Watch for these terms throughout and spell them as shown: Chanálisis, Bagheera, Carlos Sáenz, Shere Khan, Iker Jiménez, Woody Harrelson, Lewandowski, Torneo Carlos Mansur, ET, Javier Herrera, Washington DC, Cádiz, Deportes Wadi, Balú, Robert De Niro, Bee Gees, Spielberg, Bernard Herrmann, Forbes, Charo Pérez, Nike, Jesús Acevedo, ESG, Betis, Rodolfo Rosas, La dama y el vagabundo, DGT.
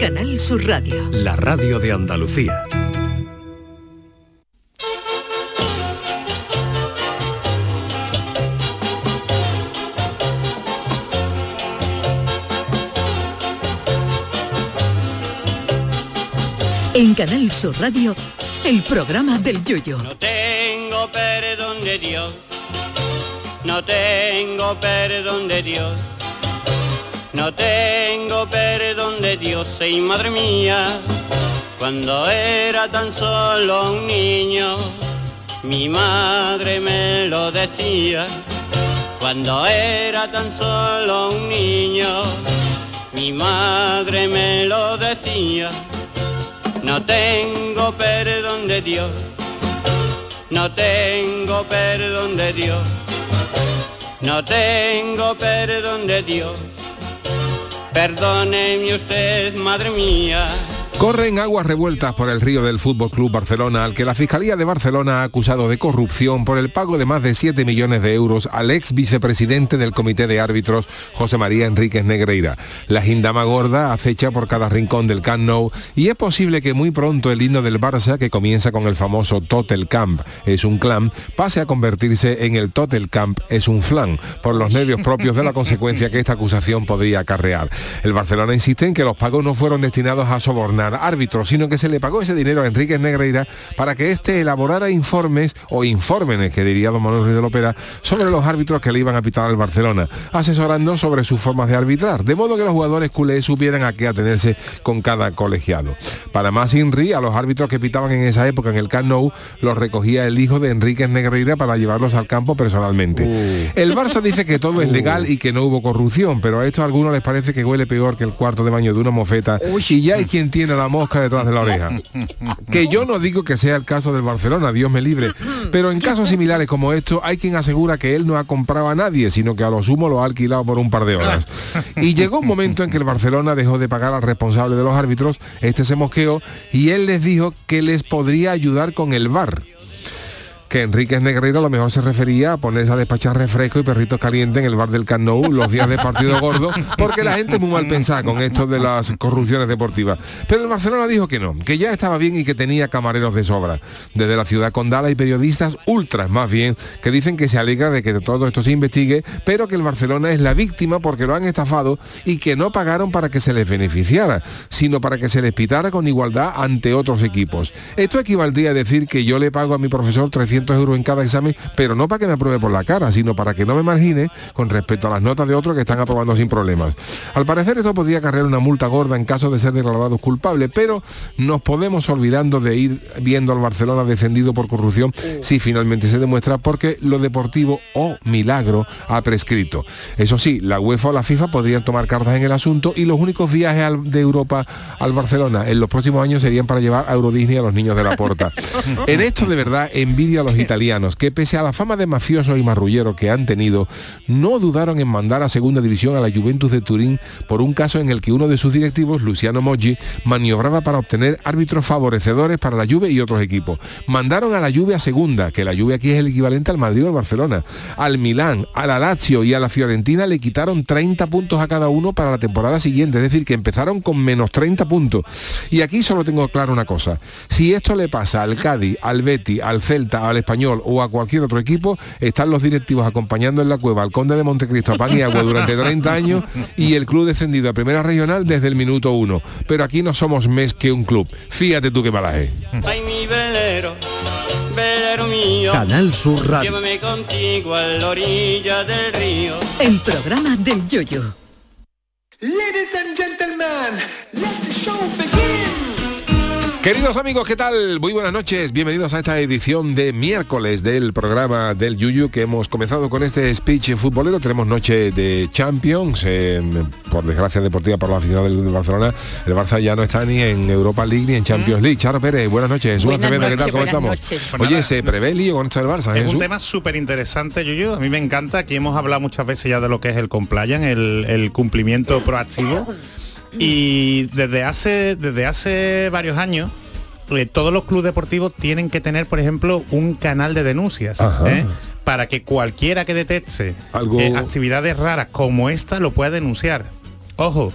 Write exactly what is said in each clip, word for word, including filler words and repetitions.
Canal Sur Radio. La radio de Andalucía. En Canal Sur Radio, el programa del Yuyo. No tengo perdón de Dios, no tengo perdón de Dios, no tengo perdón de Dios, y madre mía, cuando era tan solo un niño, mi madre me lo decía, cuando era tan solo un niño, mi madre me lo decía. No tengo perdón de Dios, no tengo perdón de Dios, no tengo perdón de Dios, perdóneme usted, madre mía. Corren aguas revueltas por el río del Fútbol Club Barcelona, al que la Fiscalía de Barcelona ha acusado de corrupción por el pago de más de siete millones de euros al ex vicepresidente del Comité de Árbitros, José María Enríquez Negreira. La gindama gorda acecha por cada rincón del Camp Nou y es posible que muy pronto el himno del Barça, que comienza con el famoso Tot el Camp es un clan, pase a convertirse en el Tot el Camp es un flan, por los nervios propios de la consecuencia que esta acusación podría acarrear. El Barcelona insiste en que los pagos no fueron destinados a sobornar árbitro, sino que se le pagó ese dinero a Enríquez Negreira para que éste elaborara informes o informes, que diría don Manuel Ruiz de Lopera, sobre los árbitros que le iban a pitar al Barcelona, asesorando sobre sus formas de arbitrar, de modo que los jugadores culés supieran a qué atenerse con cada colegiado. Para más Inri, a los árbitros que pitaban en esa época en el Camp Nou los recogía el hijo de Enríquez Negreira para llevarlos al campo personalmente. Uh. El Barça dice que todo uh. es legal y que no hubo corrupción, pero a esto a algunos les parece que huele peor que el cuarto de baño de una mofeta. Uy. Y ya hay quien tiene la mosca detrás de la oreja. Que yo no digo que sea el caso del Barcelona, Dios me libre, pero en casos similares como estos hay quien asegura que él no ha comprado a nadie, sino que a lo sumo lo ha alquilado por un par de horas. Y llegó un momento en que el Barcelona dejó de pagar al responsable de los árbitros, este se mosqueó y él les dijo que les podría ayudar con el V A R. Que Enríquez Negreira a lo mejor se refería a ponerse a despachar refresco y perritos calientes en el bar del Camp Nou los días de partido gordo, porque la gente es muy mal pensada con esto de las corrupciones deportivas. Pero el Barcelona dijo que no, que ya estaba bien y que tenía camareros de sobra. Desde la ciudad condal hay periodistas ultras, más bien, que dicen que se alegra de que todo esto se investigue, pero que el Barcelona es la víctima porque lo han estafado y que no pagaron para que se les beneficiara, sino para que se les pitara con igualdad ante otros equipos. Esto equivaldría a decir que yo le pago a mi profesor trescientos euros en cada examen, pero no para que me apruebe por la cara, sino para que no me margine con respecto a las notas de otros que están aprobando sin problemas. Al parecer esto podría acarrear una multa gorda en caso de ser declarados culpables, pero nos podemos olvidando de ir viendo al Barcelona defendido por corrupción si finalmente se demuestra, porque lo deportivo, o oh, milagro, ha prescrito. Eso sí, la UEFA o la FIFA podrían tomar cartas en el asunto y los únicos viajes al, de Europa al Barcelona en los próximos años serían para llevar a Euro Disney a los niños de la Porta. En esto de verdad envidia a los italianos, que pese a la fama de mafiosos y marrulleros que han tenido, no dudaron en mandar a segunda división a la Juventus de Turín por un caso en el que uno de sus directivos, Luciano Mowgli, maniobraba para obtener árbitros favorecedores para la Juve y otros equipos. Mandaron a la Juve a segunda, que la Juve aquí es el equivalente al Madrid o al Barcelona, al Milán, a la Lazio y a la Fiorentina le quitaron treinta puntos a cada uno para la temporada siguiente, es decir, que empezaron con menos treinta puntos. Y aquí solo tengo claro una cosa, si esto le pasa al Cádiz, al Betis, al Celta, al Español o a cualquier otro equipo, están los directivos acompañando en la cueva al conde de Montecristo a pan y agua durante treinta años y el club descendido a primera regional desde el minuto uno. Pero aquí no somos más que un club. Fíjate tú qué malaje. Ay, mi velero, velero mío, Canal Sur Radio. Llévame contigo a la orilla del río. El programa del Yoyo. Ladies and gentlemen, let the show begin. Queridos amigos, ¿qué tal? Muy buenas noches, bienvenidos a esta edición de miércoles del programa del Yuyu, que hemos comenzado con este speech futbolero. Tenemos noche de Champions, eh, por desgracia deportiva para los aficionados del Barcelona. El Barça ya no está ni en Europa League ni en Champions League. Charo Pérez, buenas noches. Buenas noches, ¿qué tal? ¿Cómo estamos? Noches. Pues nada, oye, se prevé lío con esto del Barça. Es ¿eh? un tema súper interesante, Yuyu, a mí me encanta. Aquí hemos hablado muchas veces ya de lo que es el compliance, el, el cumplimiento proactivo. Y desde hace desde hace varios años, eh, todos los clubes deportivos tienen que tener, por ejemplo, un canal de denuncias, ¿eh? para que cualquiera que detecte Algo... eh, actividades raras como esta lo pueda denunciar. Ojo,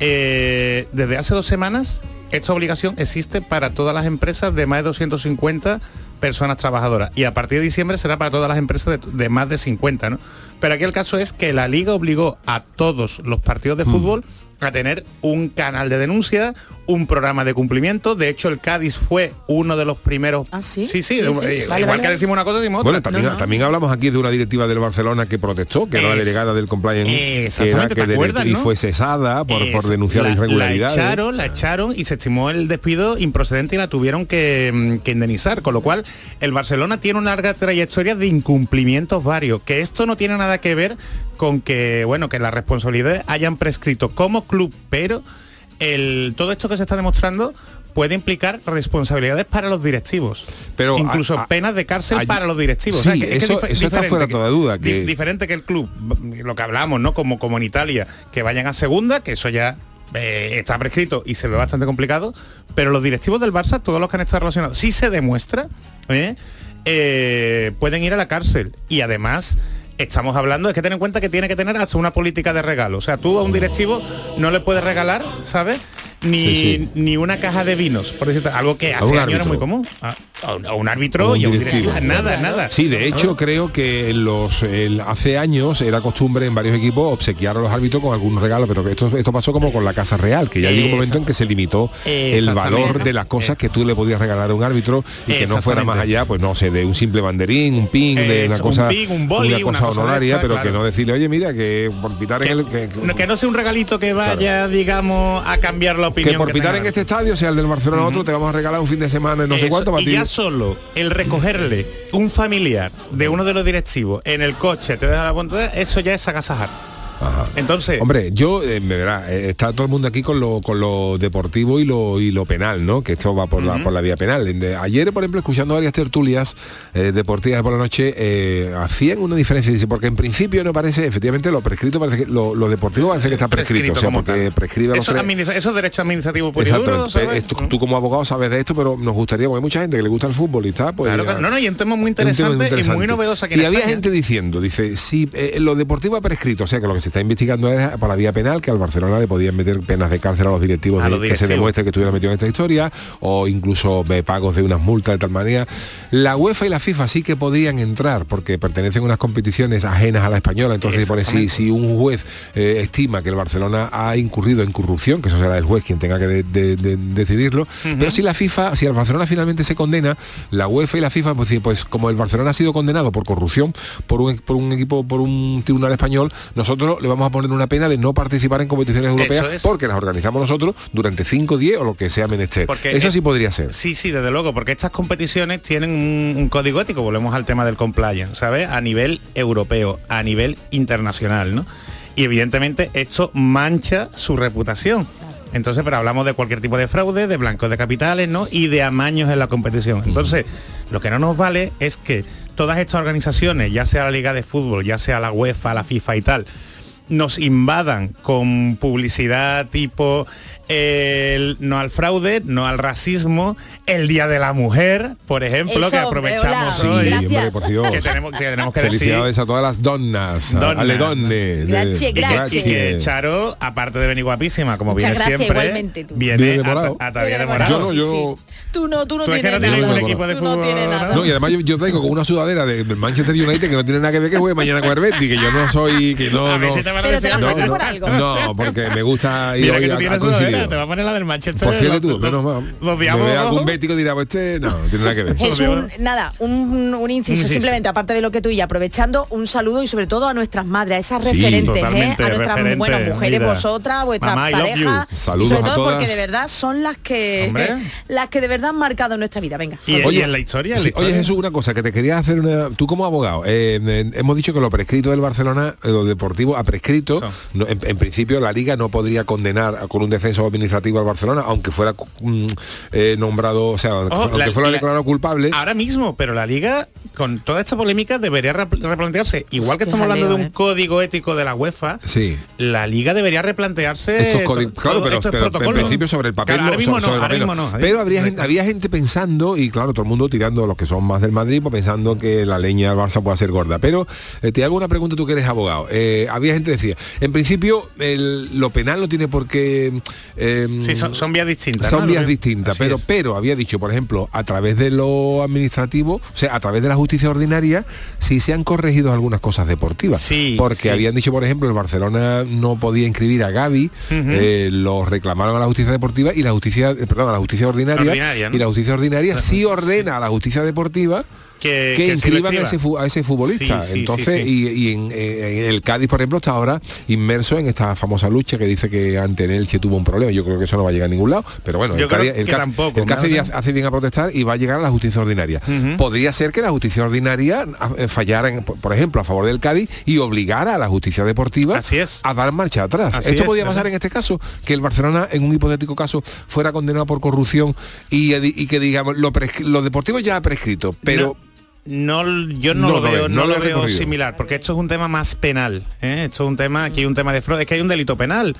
eh, desde hace dos semanas esta obligación existe para todas las empresas de más de doscientas cincuenta personas trabajadoras, y a partir de diciembre será para todas las empresas de, de más de cincuenta, ¿no? Pero aquí el caso es que la Liga obligó a todos los partidos de fútbol a tener un canal de denuncia, un programa de cumplimiento. De hecho, el Cádiz fue uno de los primeros. ¿Ah, sí? Sí, sí, sí, sí. Vale, igual vale. Que decimos una cosa, decimos otra. Bueno, también, no, no. también hablamos aquí de una directiva del Barcelona que protestó, que es, era la delegada del compliance, exactamente, que, era, que acuerdas, de, ¿no? y fue cesada por, es, por denunciar la, irregularidades. La echaron, la echaron y se estimó el despido improcedente y la tuvieron que, que indemnizar. Con lo cual, el Barcelona tiene una larga trayectoria de incumplimientos varios, que esto no tiene nada que ver con que, bueno, que las responsabilidades hayan prescrito como club, pero el, todo esto que se está demostrando puede implicar responsabilidades para los directivos, pero incluso a, a, penas de cárcel a, para los directivos. Sí, o sea, que, eso, es que es dif- eso está fuera que, toda duda. Que... Di- diferente que el club, lo que hablamos, ¿no? Como, como en Italia, que vayan a segunda, que eso ya eh, está prescrito y se ve bastante complicado, pero los directivos del Barça, todos los que han estado relacionados, si se demuestra, ¿eh? Eh, pueden ir a la cárcel. Y además... estamos hablando, es que ten en cuenta que tiene que tener hasta una política de regalo. O sea, tú a un directivo no le puedes regalar, ¿sabes? Ni, sí, sí. ni una caja de vinos, por decirte, algo que hace años era muy común. A, a un árbitro a un y a un directivo, directivo. nada, nada. Sí, de hecho, creo que los el, hace años era costumbre en varios equipos obsequiar a los árbitros con algún regalo, pero que esto, esto pasó como con la Casa Real, que ya llegó un momento en que se limitó el valor de las cosas que tú le podías regalar a un árbitro y que no fuera más allá, pues no sé, de un simple banderín, un pin, de una cosa, un pin, un boli, una cosa honoraria, esa, pero claro, que no decirle, oye, mira, que por pitar en el... Que, que, que no sea un regalito que vaya, claro, digamos, a cambiar la opinión. Que por que pitar en este estadio, sea el del Barcelona o uh-huh. otro, te vamos a regalar un fin de semana, no eso, sé cuánto, Matías. Y ya solo el recogerle un familiar de uno de los directivos en el coche, te deja la punta, eso ya es agasajar. Ajá. Entonces, hombre, yo, eh, me verá, eh, está todo el mundo aquí con lo, con lo deportivo y lo, y lo penal, ¿no? Que esto va por, uh-huh. la, por la vía penal. De, ayer, por ejemplo, escuchando varias tertulias eh, deportivas por la noche, eh, hacían una diferencia, dice, porque en principio no parece, efectivamente, lo prescrito parece que, lo, lo deportivo parece que está prescrito, prescrito o sea, porque tal. prescribe a los tres. Administra- eso es derecho administrativo puro y duro, ¿sabes? Tú, tú como abogado sabes de esto, pero nos gustaría, porque hay mucha gente que le gusta el fútbol y está, pues... Claro, claro. No, no, y un tema muy interesante, tema interesante. y muy novedoso aquí en Y España. Había gente diciendo, dice, si eh, lo deportivo ha prescrito, o sea, que lo que se está investigando es por la vía penal, que al Barcelona le podían meter penas de cárcel a los directivos, a los directivos. que se demuestre que estuvieran metidos en esta historia, o incluso pagos de unas multas de tal manera. La UEFA y la FIFA sí que podían entrar porque pertenecen a unas competiciones ajenas a la española, entonces pone, si, si un juez eh, estima que el Barcelona ha incurrido en corrupción, que eso será el juez quien tenga que de, de, de decidirlo, uh-huh. pero si la FIFA, si el Barcelona finalmente se condena, la UEFA y la FIFA, pues, pues como el Barcelona ha sido condenado por corrupción por un, por un equipo, por un tribunal español, nosotros le vamos a poner una pena de no participar en competiciones europeas es. porque las organizamos nosotros durante cinco, diez o lo que sea menester. Porque eso es, sí podría ser. Sí, sí, desde luego, porque estas competiciones tienen un, un código ético, volvemos al tema del compliance, ¿sabes? A nivel europeo, a nivel internacional, ¿no? Y evidentemente esto mancha su reputación. Entonces, pero hablamos de cualquier tipo de fraude, de blanqueo de capitales, ¿no? Y de amaños en la competición. Entonces, lo que no nos vale es que todas estas organizaciones, ya sea la Liga de Fútbol, ya sea la UEFA, la FIFA y tal, nos invadan con publicidad tipo el no al fraude, no al racismo, el Día de la Mujer, por ejemplo, eso, que aprovechamos sí, hoy. Hombre, por Dios. Que tenemos que, tenemos que felicidades decir. a todas las donas, Donna. Ale donne. Gracias, gracias. Y Charo, aparte de venir guapísima, como Muchas viene siempre, viene ataviada de morado. Yo, yo... Sí, sí. Tú no, tú no tú tienes, no tienes nada. Equipo de tú no tienes nada. No, y además yo, yo traigo con una sudadera de Manchester United que no tiene nada que ver que juegue mañana con el Betis, que yo no soy, que no, no. Pero te la no, por algo. No, porque me gusta ir hoy a, a coincidir. Te va a poner la del Manchester. Por fíjate tú, menos mal. Algún bético dirá, pues este, no, no tiene nada que ver. Es un, nada, un, un inciso, sí, simplemente, sí. aparte de lo que tú y aprovechando, un saludo y sobre todo a nuestras madres, a esas referentes, sí, ¿eh? A nuestras buenas mujeres, mira. vosotras, vuestras Mamá, parejas. Saludos y sobre todo a todas. Porque de verdad son las que, eh, las que de verdad han marcado nuestra vida. Venga. Y, oye, en la historia, en la historia. Sí, oye, Jesús, una cosa que te quería hacer, una, tú como abogado, eh, eh, hemos dicho que lo prescrito del Barcelona, eh, lo deportivo ha prescrito, so. no, en, en principio la Liga no podría condenar con un descenso administrativo al Barcelona, aunque fuera mm, eh, nombrado, o sea, Ojo, aunque la, fuera la, declarado culpable. Ahora mismo, pero la Liga, con toda esta polémica, debería replantearse. Igual que estamos hablando de un código ético de la UEFA, sí. la Liga debería replantearse estos códigos, todo, claro, pero, estos pero, pero en principio sobre el papel. Claro, ahora mismo sobre, no, sobre ahora mismo no. Pero habría gente, había gente pensando, y claro, todo el mundo tirando, los que son más del Madrid, pues pensando que la leña al Barça puede ser gorda. Pero eh, te hago una pregunta, tú que eres abogado. Eh, había gente que decía, en principio, el, lo penal no tiene por qué... Eh, sí, son, son vías distintas. Son ¿no? vías distintas, pero, pero había dicho, por ejemplo, a través de lo administrativo, o sea, a través de la justicia ordinaria, sí se han corregido algunas cosas deportivas. Sí, porque sí. habían dicho, por ejemplo, el Barcelona no podía inscribir a Gavi, uh -huh. eh, lo reclamaron a la justicia deportiva y la justicia, perdón, a la justicia ordinaria, ordinaria ¿no? y la justicia ordinaria la sí ordena sí. a la justicia deportiva que, que, que inscriban a ese, a ese futbolista. Sí, sí, entonces, sí, sí. y, y en, eh, en el Cádiz, por ejemplo, está ahora inmerso en esta famosa lucha que dice que ante el Elche tuvo un problema. Yo creo que eso no va a llegar a ningún lado, pero bueno, yo el Cádiz, el Cádiz, tampoco, el Cádiz ¿no? hace bien a protestar y va a llegar a la justicia ordinaria. Uh -huh. Podría ser que la justicia ordinaria fallara, en, por ejemplo, a favor del Cádiz y obligara a la justicia deportiva Así es. a dar marcha atrás. Así Esto es, podía pasar es. en este caso, que el Barcelona, en un hipotético caso, fuera condenado por corrupción y, y que, digamos, lo, lo deportivo ya ha prescrito, pero... No. No, yo no, no lo veo, no, no lo, lo veo similar, porque esto es un tema más penal, ¿eh? Esto es un tema, aquí hay un tema de fraude, es que hay un delito penal.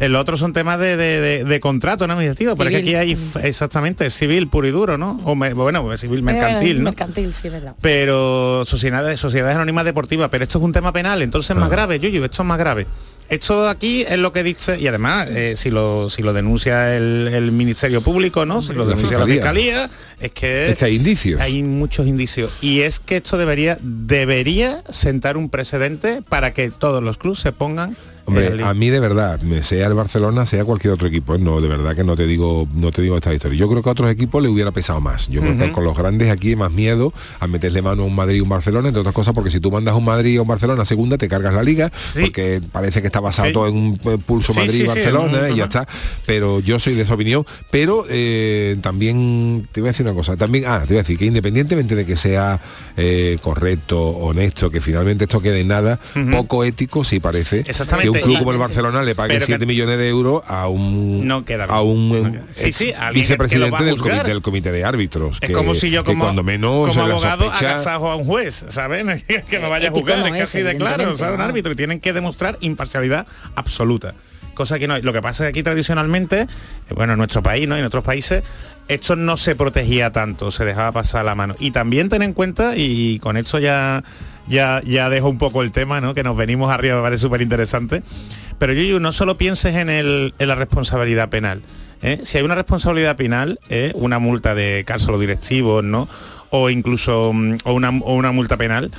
El otro son temas de, de, de, de contrato, no administrativo, pero es que aquí hay exactamente civil puro y duro, ¿no? O me, bueno, civil mercantil, ¿no? Mercantil, sí, verdad. Pero sociedades, sociedades anónimas deportivas, pero esto es un tema penal, entonces es más ah. grave, Yuyu, esto es más grave. Esto aquí es lo que dice, y además, eh, si lo si lo denuncia el, el Ministerio Público, ¿no? Si lo denuncia la Fiscalía, es que... Es que hay indicios. Hay muchos indicios. Y es que esto debería, debería sentar un precedente para que todos los clubes se pongan... Hombre, a mí de verdad, sea el Barcelona, sea cualquier otro equipo, no, de verdad que no te digo no te digo esta historia. Yo creo que a otros equipos le hubiera pesado más. Yo creo uh -huh. que con los grandes aquí hay más miedo a meterle mano a un Madrid y un Barcelona, entre otras cosas, porque si tú mandas un Madrid o un Barcelona a segunda, te cargas la liga, sí. porque parece que está basado sí. todo en un pulso sí, Madrid-Barcelona sí, sí, y ya está. Pero yo soy de esa opinión. Pero eh, también te voy a decir una cosa, también, ah, te voy a decir que independientemente de que sea eh, correcto, honesto, que finalmente esto quede en nada, uh -huh. poco ético sí parece. Exactamente. Un club como el Barcelona le pague siete millones de euros a un no queda a un no sí, sí, a vicepresidente que del, comité, del comité de árbitros. Es que, como si yo como, que cuando menos como abogado sospecha... agasajo a un juez, ¿saben? Que no vaya a jugar, es casi ese, de claro, ¿sabes? Un árbitro y tienen que demostrar imparcialidad absoluta. Cosa que no hay. Lo que pasa es que aquí tradicionalmente, bueno, en nuestro país, ¿no? Y en otros países, esto no se protegía tanto, se dejaba pasar la mano. Y también ten en cuenta, y con esto ya... Ya, ya dejo un poco el tema, ¿no? Que nos venimos arriba, me parece súper interesante. Pero Yuyu, no solo pienses en, el, en la responsabilidad penal, ¿eh? Si hay una responsabilidad penal, ¿eh? Una multa de cárcel o directivos, ¿no? O incluso o una, o una multa penal,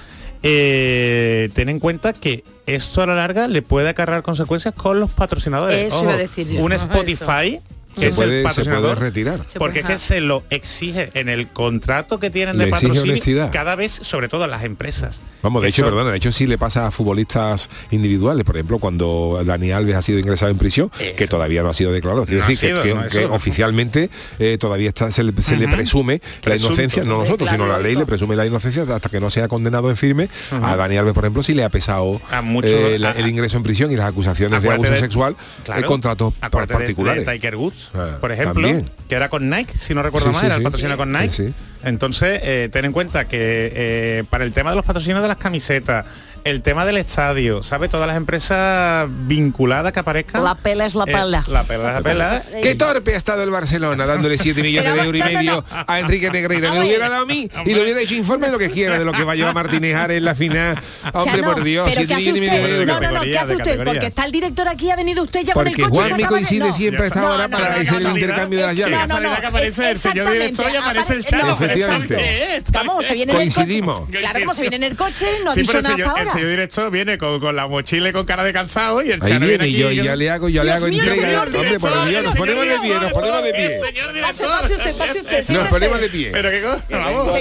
eh, ten en cuenta que esto a la larga le puede acarrear consecuencias con los patrocinadores. Eso Ojo, iba a decir yo. Un no, Spotify... Eso. Que se, puede, se puede retirar porque es que se lo exige en el contrato que tienen de patrocinio cada vez, sobre todo las empresas. Vamos, de hecho, son... perdona, de hecho sí le pasa a futbolistas individuales, por ejemplo, cuando Daniel Alves ha sido ingresado en prisión, eso. que todavía no ha sido declarado, quiero no decir sido, que, no, que, que oficialmente eh, todavía está, se le, se uh -huh. le presume Presunto. la inocencia, no nosotros, claro, sino la ley no. le presume la inocencia hasta que no sea condenado en firme. Uh -huh. A Daniel Alves, por ejemplo, sí le ha pesado a mucho, eh, la, a, el ingreso en prisión y las acusaciones de abuso de, sexual claro, en contratos particulares. De, de por ejemplo, También. que era con Nike, si no recuerdo sí, mal, sí, era el sí, patrocinio sí, con Nike. Sí, sí. Entonces, eh, ten en cuenta que eh, para el tema de los patrocinios de las camisetas, el tema del estadio, ¿sabe? Todas las empresas vinculadas que aparezcan. La pela es la pela. Eh, la pela es la pela. Qué torpe ha estado el Barcelona dándole siete millones de euros y medio a Enrique Negreira. Me lo hubiera dado a mí y lo hubiera hecho informe de lo que quiera, de lo que va a llevar Martínez Ares en la final. Hombre, no, por Dios, siete millones y medio de euros. No, no, no, ¿qué hace usted? Porque está el director aquí, ha venido usted ya con el coche. Porque Juan me coincide no. siempre a esta no, hora no, para no, hacer no, el intercambio no, de las llaves. No, no, no, no, aparece el señor director y aparece el chat. Efectivamente. Vamos, se viene en el coche. Claro, como se viene en el coche, no ha dicho nada. El señor, el señor director viene con, con la mochila y con cara de cansado y el chano viene aquí, yo, y yo ya le hago, yo le hago entrega. Hombre, por Dios, nos ponemos de pie, nos ponemos de pie. Pase usted, pase usted. Nos ponemos de pie. Pero qué cosa,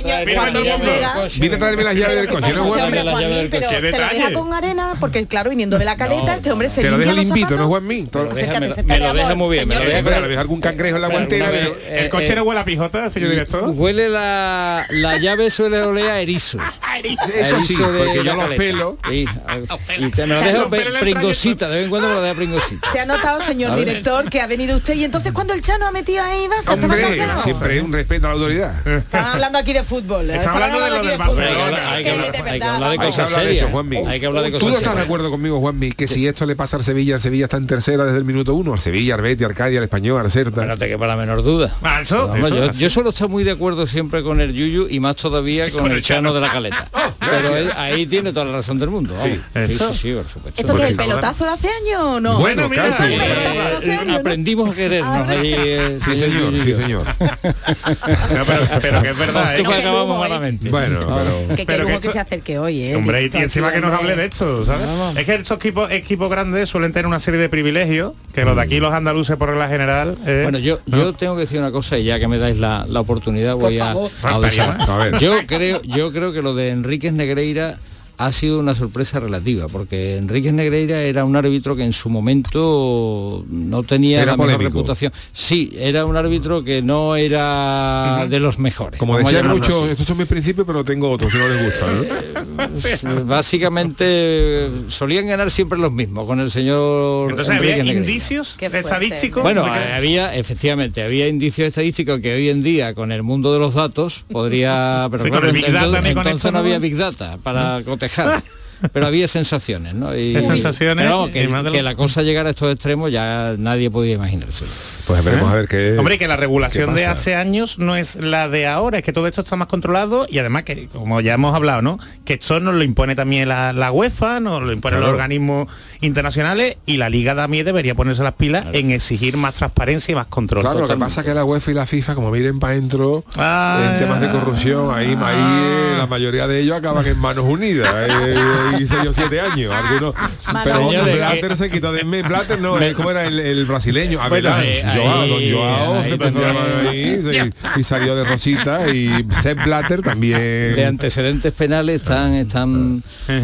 viene a traerme las llaves del coche, no es pero te lo deja con arena, porque claro, viniendo de la caleta, este hombre se limpia los zapatos. Te lo deja limpito, no es Juan mí. Me lo deja muy bien, me lo deja. Le deja algún cangrejo en la guantera. ¿El coche no huele a pijota, señor director? Huele la... La llave suele oler a erizo. Eso sí, porque yo los pelos pelo. Sí, y se me lo dejo pringosita, de vez en cuando me lo dejo pringosita. Se ha notado, señor director, que ha venido usted. Y entonces cuando el Chano ha metido ahí, va, hombre, siempre es un respeto a la autoridad. Estamos hablando aquí de fútbol. Estamos hablando de lo del Barcelona. Hay que hablar de cosas serias. Hay que hablar de cosas serias. ¿Tú no estás de acuerdo conmigo, Juanmi, que si esto le pasa al Sevilla, el Sevilla está en tercera desde el minuto uno? Al Sevilla, al Betis, al Cádiz, al Español, al Celta. No te quepa la menor duda. Yo solo estoy muy de acuerdo siempre con el Yuyu y más todavía con el Chano de la Caleta. Pero él, ahí tiene toda la razón del mundo. Sí, sí, sí, sí, por supuesto. ¿Esto que es el pelotazo de hace años o no? Bueno, mira, casi. Eh, hace años, aprendimos ¿no? a querernos. Ahí, eh, sí, señor, sí, señor. No, pero, pero que es verdad, esto que acabamos malamente. Bueno, pero... Que, que, pero que, esto, que se acerque hoy, ¿eh? Hombre, y encima que nos hable de esto, ¿sabes? No. Es que estos equipos, equipos grandes suelen tener una serie de privilegios, que los de aquí, los andaluces, por la general... Eh, bueno, yo, ¿no? yo tengo que decir una cosa, y ya que me dais la, la oportunidad, voy a... Yo creo, yo creo que lo de Enríquez Negreira ha sido una sorpresa relativa, porque Enríquez Negreira era un árbitro que en su momento no tenía la mejor reputación. Sí, era un árbitro que no era uh-huh. de los mejores. Como decían muchos, estos son mis principios, pero tengo otros, si no les gusta, ¿no? Eh, básicamente solían ganar siempre los mismos con el señor. Entonces Enrique había Negreira. Indicios estadísticos. Bueno, había, efectivamente, había indicios estadísticos que hoy en día, con el mundo de los datos, podría... Pero sí, claro, el Big entonces, Data entonces esto, no había Big Data para ¿eh? cotejar. Pero había sensaciones, ¿no? Y, sensaciones, pero que, y que la cosa llegara a estos extremos ya nadie podía imaginarse. Pues esperemos ¿Eh? a ver qué... Hombre, que la regulación de hace años no es la de ahora, es que todo esto está más controlado y además que, como ya hemos hablado, ¿no? Que esto nos lo impone también la, la UEFA, nos lo imponen claro. los organismos internacionales y la Liga también debería ponerse las pilas claro. en exigir más transparencia y más control. Claro, totalmente. Lo que pasa es que la UEFA y la FIFA, como miren para adentro, ah, en temas de corrupción, ahí, ah, ahí eh, la mayoría de ellos acaban en manos unidas. Eh, y seis o siete años algunos, pero Blatter se quitó de mí. Blatter no, me, ¿cómo era el, el brasileño? A ver, Joao, don Joao se empezó a ahí y, y salió de Rosita y Sepp Blatter también. De antecedentes penales están, están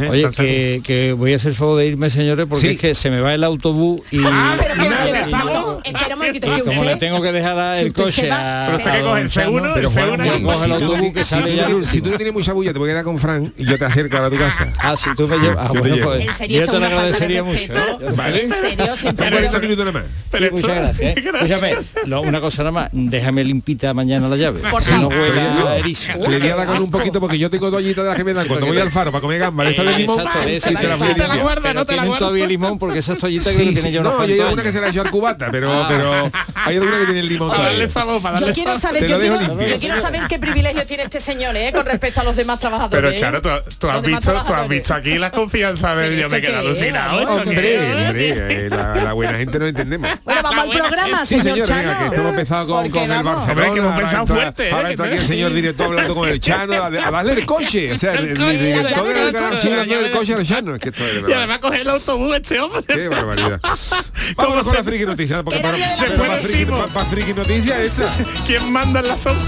oye, que, que voy a hacer favor de irme, señores, porque sí. es que se me va el autobús y, ah, pero y, pero y no, espera un momentito, que como le tengo que dejar el coche a, pero usted que coge el segundo, pero coge el autobús que sale ya. Si tú no tienes mucha bulla, te voy a quedar con Fran y yo te acerco a tu casa. Ah, si tú me llevas... Ah, bueno, pues, ¿en serio? Yo te lo agradecería mucho. ¿Vale? ¿En serio? Pero eso, nada más. Sí, muchas gracias, ¿eh? Escúchame, no, una cosa nada más. Déjame limpita mañana la llave. Por si no huele a erizo. Le voy a dar con un poquito porque yo tengo toallitas de las que me dan. Cuando voy al faro para comer gamba, esta de limón, exacto, te la voy a limpiar. Pero tienen todavía limón porque esas toallitas que tienen yo. No, yo llevo una que se la echó al cubata, pero hay alguna que tiene el limón todavía. Yo quiero saber, yo quiero saber qué privilegio tiene este señor, ¿eh? Con respecto a los demás trabajadores. Pero Charo, tú has visto... visto aquí la confianza de yo me he quedado sin ahora. La buena gente no entendemos. Bueno, vamos al programa, sí, señor, señor Chano. Venga, que esto hemos empezado con, con el Barcelona, que hemos pensado ahora fuerte, entra, ¿eh? Ahora entra aquí el señor director hablando con el Chano, a, a darle el coche. O sea, el, el, el director del Canal Sur darle el coche al Chano. Es que esto es, y además coger el autobús este hombre. Qué barbaridad. Vamos con la friki noticia, porque para friki noticia esta. ¿Quién manda en la zona?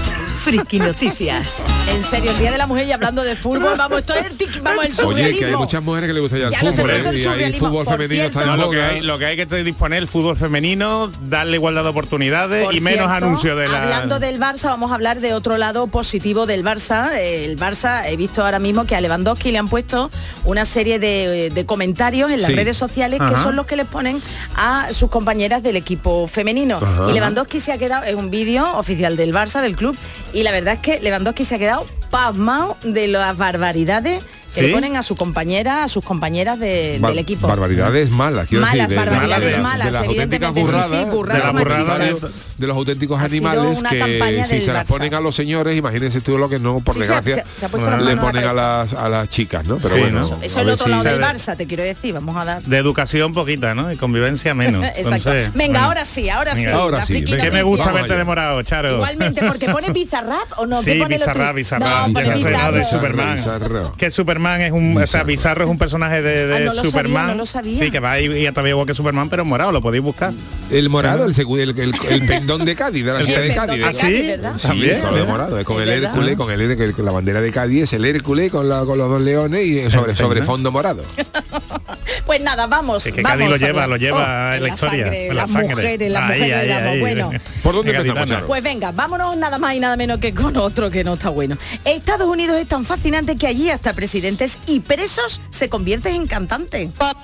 Friki noticias. En serio, el día de la mujer y hablando de fútbol, vamos, esto es el, vamos, el surrealismo. Oye, que hay muchas mujeres que les gusta ya el ya fútbol, ¿eh? Y hay el fútbol femenino, está no, en lo boca. Que hay, lo que hay que disponer el fútbol femenino, darle igualdad de oportunidades por y cierto, menos anuncio de la... Hablando del Barça, vamos a hablar de otro lado positivo del Barça. El Barça, he visto ahora mismo que a Lewandowski le han puesto una serie de, de comentarios en las sí. redes sociales. Ajá. Que son los que les ponen a sus compañeras del equipo femenino. Ajá. Y Lewandowski se ha quedado, es un vídeo oficial del Barça, del club. Y la verdad es que Lewandowski se ha quedado pasmado de las barbaridades que ¿sí? le ponen a su compañera, a sus compañeras de, ba- del equipo. Barbaridades malas, quiero malas, decir. De, barbaridades de, malas, de las auténticas burradas, sí, sí, burradas, de, la de, de los auténticos animales que si se las ponen a los señores, imagínense tú lo que no, por sí, desgracia, se ha, se ha le ponen a, a, las, a las chicas, ¿no? Pero sí, bueno. Eso, eso es el otro si lado del Barça, te quiero decir, vamos a dar. De educación poquita, ¿no? Y convivencia menos. Exacto. Entonces, venga, bueno. ahora sí, ahora venga, sí. Ahora sí. Que me gusta verte demorado, Charo. Igualmente, porque pone Bizarrap o no. Sí, Bizarrap, Bizarrap. De Superman. Que Superman es un, Bizarro. O sea, Bizarro es un personaje de, de ah, no Superman, sabía, no lo sabía. Sí, que va y, y también igual que Superman, pero morado, lo podéis buscar. El morado, el, el, el, el pendón de Cádiz, de la ciudad de Cádiz. ¿Ah, sí? ¿Verdad? Sí, también, con el morado, es con el Hércules, con el, el con la bandera de Cádiz, el Hércules con, la, con los dos leones y sobre, sobre fondo morado. Pues nada, vamos. Es que Cádiz vamos lo lleva, lo lleva oh, en la, la historia. Sangre, en la las sangre. Mujeres, las ahí, mujeres, ahí, digamos. Ahí, bueno. ¿Por dónde empezamos, Charo? Pues venga, vámonos nada más y nada menos que con otro que no está bueno. Estados Unidos es tan fascinante que allí hasta presidentes y presos se convierten en cantantes. La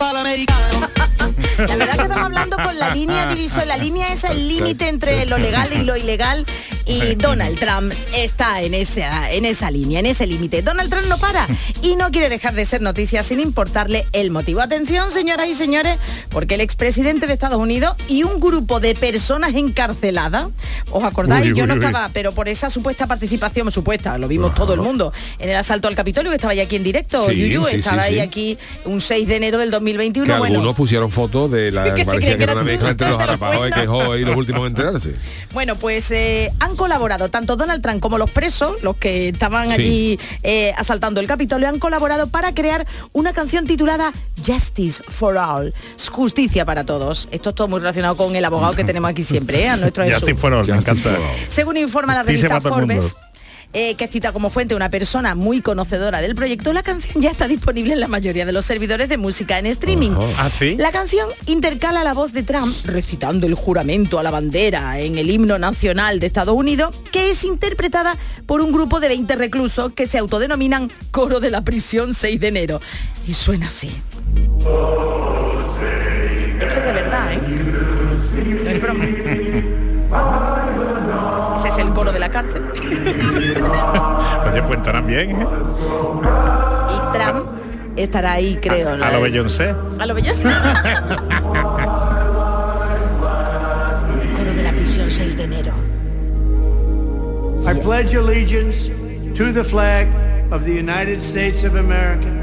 verdad que estamos hablando con la línea divisoria, la línea es el límite entre lo legal y lo ilegal, y Donald Trump está en esa, en esa línea, en ese límite. Donald Trump no para y no quiere dejar de ser noticia sin importarle el motivo. Atención, señoras y señores, porque el expresidente de Estados Unidos y un grupo de personas encarceladas, ¿os acordáis? Uy, uy, Yo no uy, estaba, uy. pero por esa supuesta participación, supuesta, lo vimos Ajá. todo el mundo, en el asalto al Capitolio, que estaba ya aquí en directo, sí, Yuyu, sí, estaba sí, ahí sí. aquí un seis de enero del dos mil veintiuno. Que bueno, algunos pusieron fotos de la que parecía que, que era una mezcla entre los arapados y quejó y los últimos a enterarse. Bueno, pues eh, han colaborado tanto Donald Trump como los presos, los que estaban sí. allí eh, asaltando el Capitolio, han colaborado para crear una canción titulada Justice for All, justicia para todos. Esto es todo muy relacionado con el abogado que tenemos aquí siempre, ¿eh? A nuestro Jesús. Justice for All, me encanta. Según informa la revista Forbes, Eh, que cita como fuente una persona muy conocedora del proyecto, la canción ya está disponible en la mayoría de los servidores de música en streaming. Oh, oh. ¿Ah, sí? La canción intercala la voz de Trump recitando el juramento a la bandera en el himno nacional de Estados Unidos, que es interpretada por un grupo de veinte reclusos que se autodenominan Coro de la Prisión seis de enero. Y suena así. Esto es de verdad, ¿eh? No es broma. Ese es el coro de la cárcel. Oye, pues estarán bien, ¿eh? Y Trump estará ahí, creo. A, ¿no? a lo Beyoncé. A lo Beyoncé. Coro de la prisión seis de enero. I pledge allegiance to the flag of the United States of America.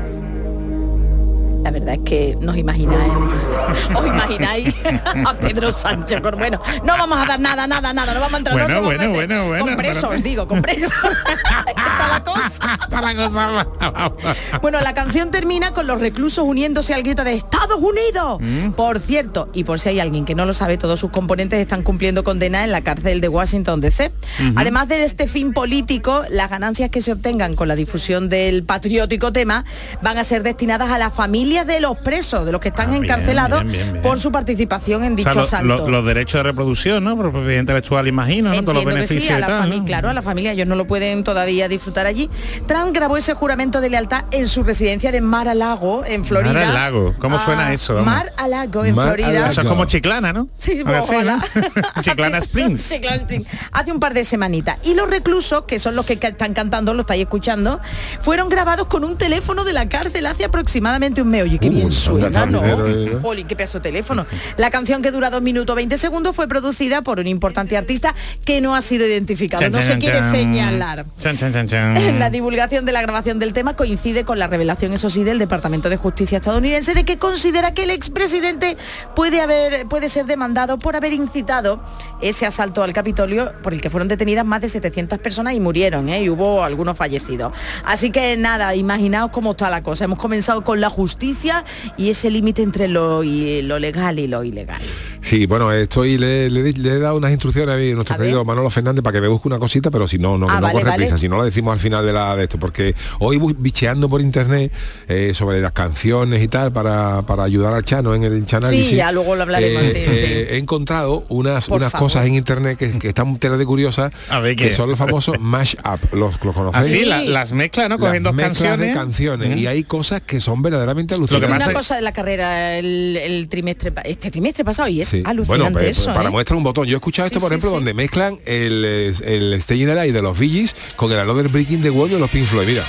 La verdad es que nos imagináis, os imagináis a Pedro Sánchez. Bueno, no vamos a dar nada, nada, nada, no vamos a entrar. Bueno, no bueno, bueno, bueno. Con presos, bueno. digo, con presos. Está la cosa. Está la cosa. Bueno, la canción termina con los reclusos uniéndose al grito de Estados Unidos. ¿Mm? Por cierto, y por si hay alguien que no lo sabe, todos sus componentes están cumpliendo condena en la cárcel de Washington D C. Uh-huh. Además de este fin político, las ganancias que se obtengan con la difusión del patriótico tema van a ser destinadas a la familia de los presos, de los que están ah, encarcelados bien, bien, bien, bien. por su participación en dicho o sea, lo, asalto. Lo, los derechos de reproducción, ¿no? Por propiedad intelectual, imagino, ¿no? Todos los beneficios que sí, a la y tal, fami- ¿no? Claro, a la familia, ellos no lo pueden todavía disfrutar allí. Trump grabó ese juramento de lealtad en su residencia de Mar-a-Lago, en Florida. Mar-a-Lago, ¿cómo ah, suena eso? Vamos. Mar-a-Lago, en Mar-a-Lago. Florida. Eso es como Chiclana, ¿no? Sí, pues, sí, ¿no? Chiclana Springs. Chiclana Springs. Hace un par de semanitas. Y los reclusos, que son los que están cantando, lo estáis escuchando, fueron grabados con un teléfono de la cárcel hace aproximadamente un mes. Oye, qué uh, bien suena, ¿no? Dinero, Poli, qué peso teléfono. La canción, que dura dos minutos veinte segundos, fue producida por un importante artista que no ha sido identificado. Chan, no chan, se quiere chan. señalar. Chan, chan, chan, chan. La divulgación de la grabación del tema coincide con la revelación, eso sí, del Departamento de Justicia estadounidense, de que considera que el expresidente puede, haber, puede ser demandado por haber incitado ese asalto al Capitolio, por el que fueron detenidas más de setecientas personas y murieron, ¿eh? Y hubo algunos fallecidos. Así que nada, imaginaos cómo está la cosa. Hemos comenzado con la justicia y ese límite entre lo, y, lo legal y lo ilegal. Sí, bueno, estoy le, le, le he dado unas instrucciones a mí, nuestro a querido ver. Manolo Fernández, para que me busque una cosita, pero si no, no, ah, no vale, corre vale. prisa, si no la decimos al final de, la, de esto, porque hoy bicheando por internet eh, sobre las canciones y tal, para, para ayudar al Chano en el chanálisis. Sí, ya luego lo hablaremos. Eh, sí, eh, sí. He encontrado unas, unas cosas en internet que, que están tela de curiosas, a ver, que son los famosos mash-up, los, los conocéis. Así, la, las mezclas, ¿no? Cogiendo las mezclas canciones. De canciones, ¿eh? Y hay cosas que son verdaderamente alucinante. Lo que es una cosa de la carrera el, el trimestre este trimestre pasado y es sí. alucinante. Bueno, eso, para ¿eh? muestra un botón. Yo he escuchado sí, esto, por sí, ejemplo, sí. donde mezclan el, el Staying Alive de los Bee Gees con el Another Breaking the Wall de los Pink Floyd. Mira.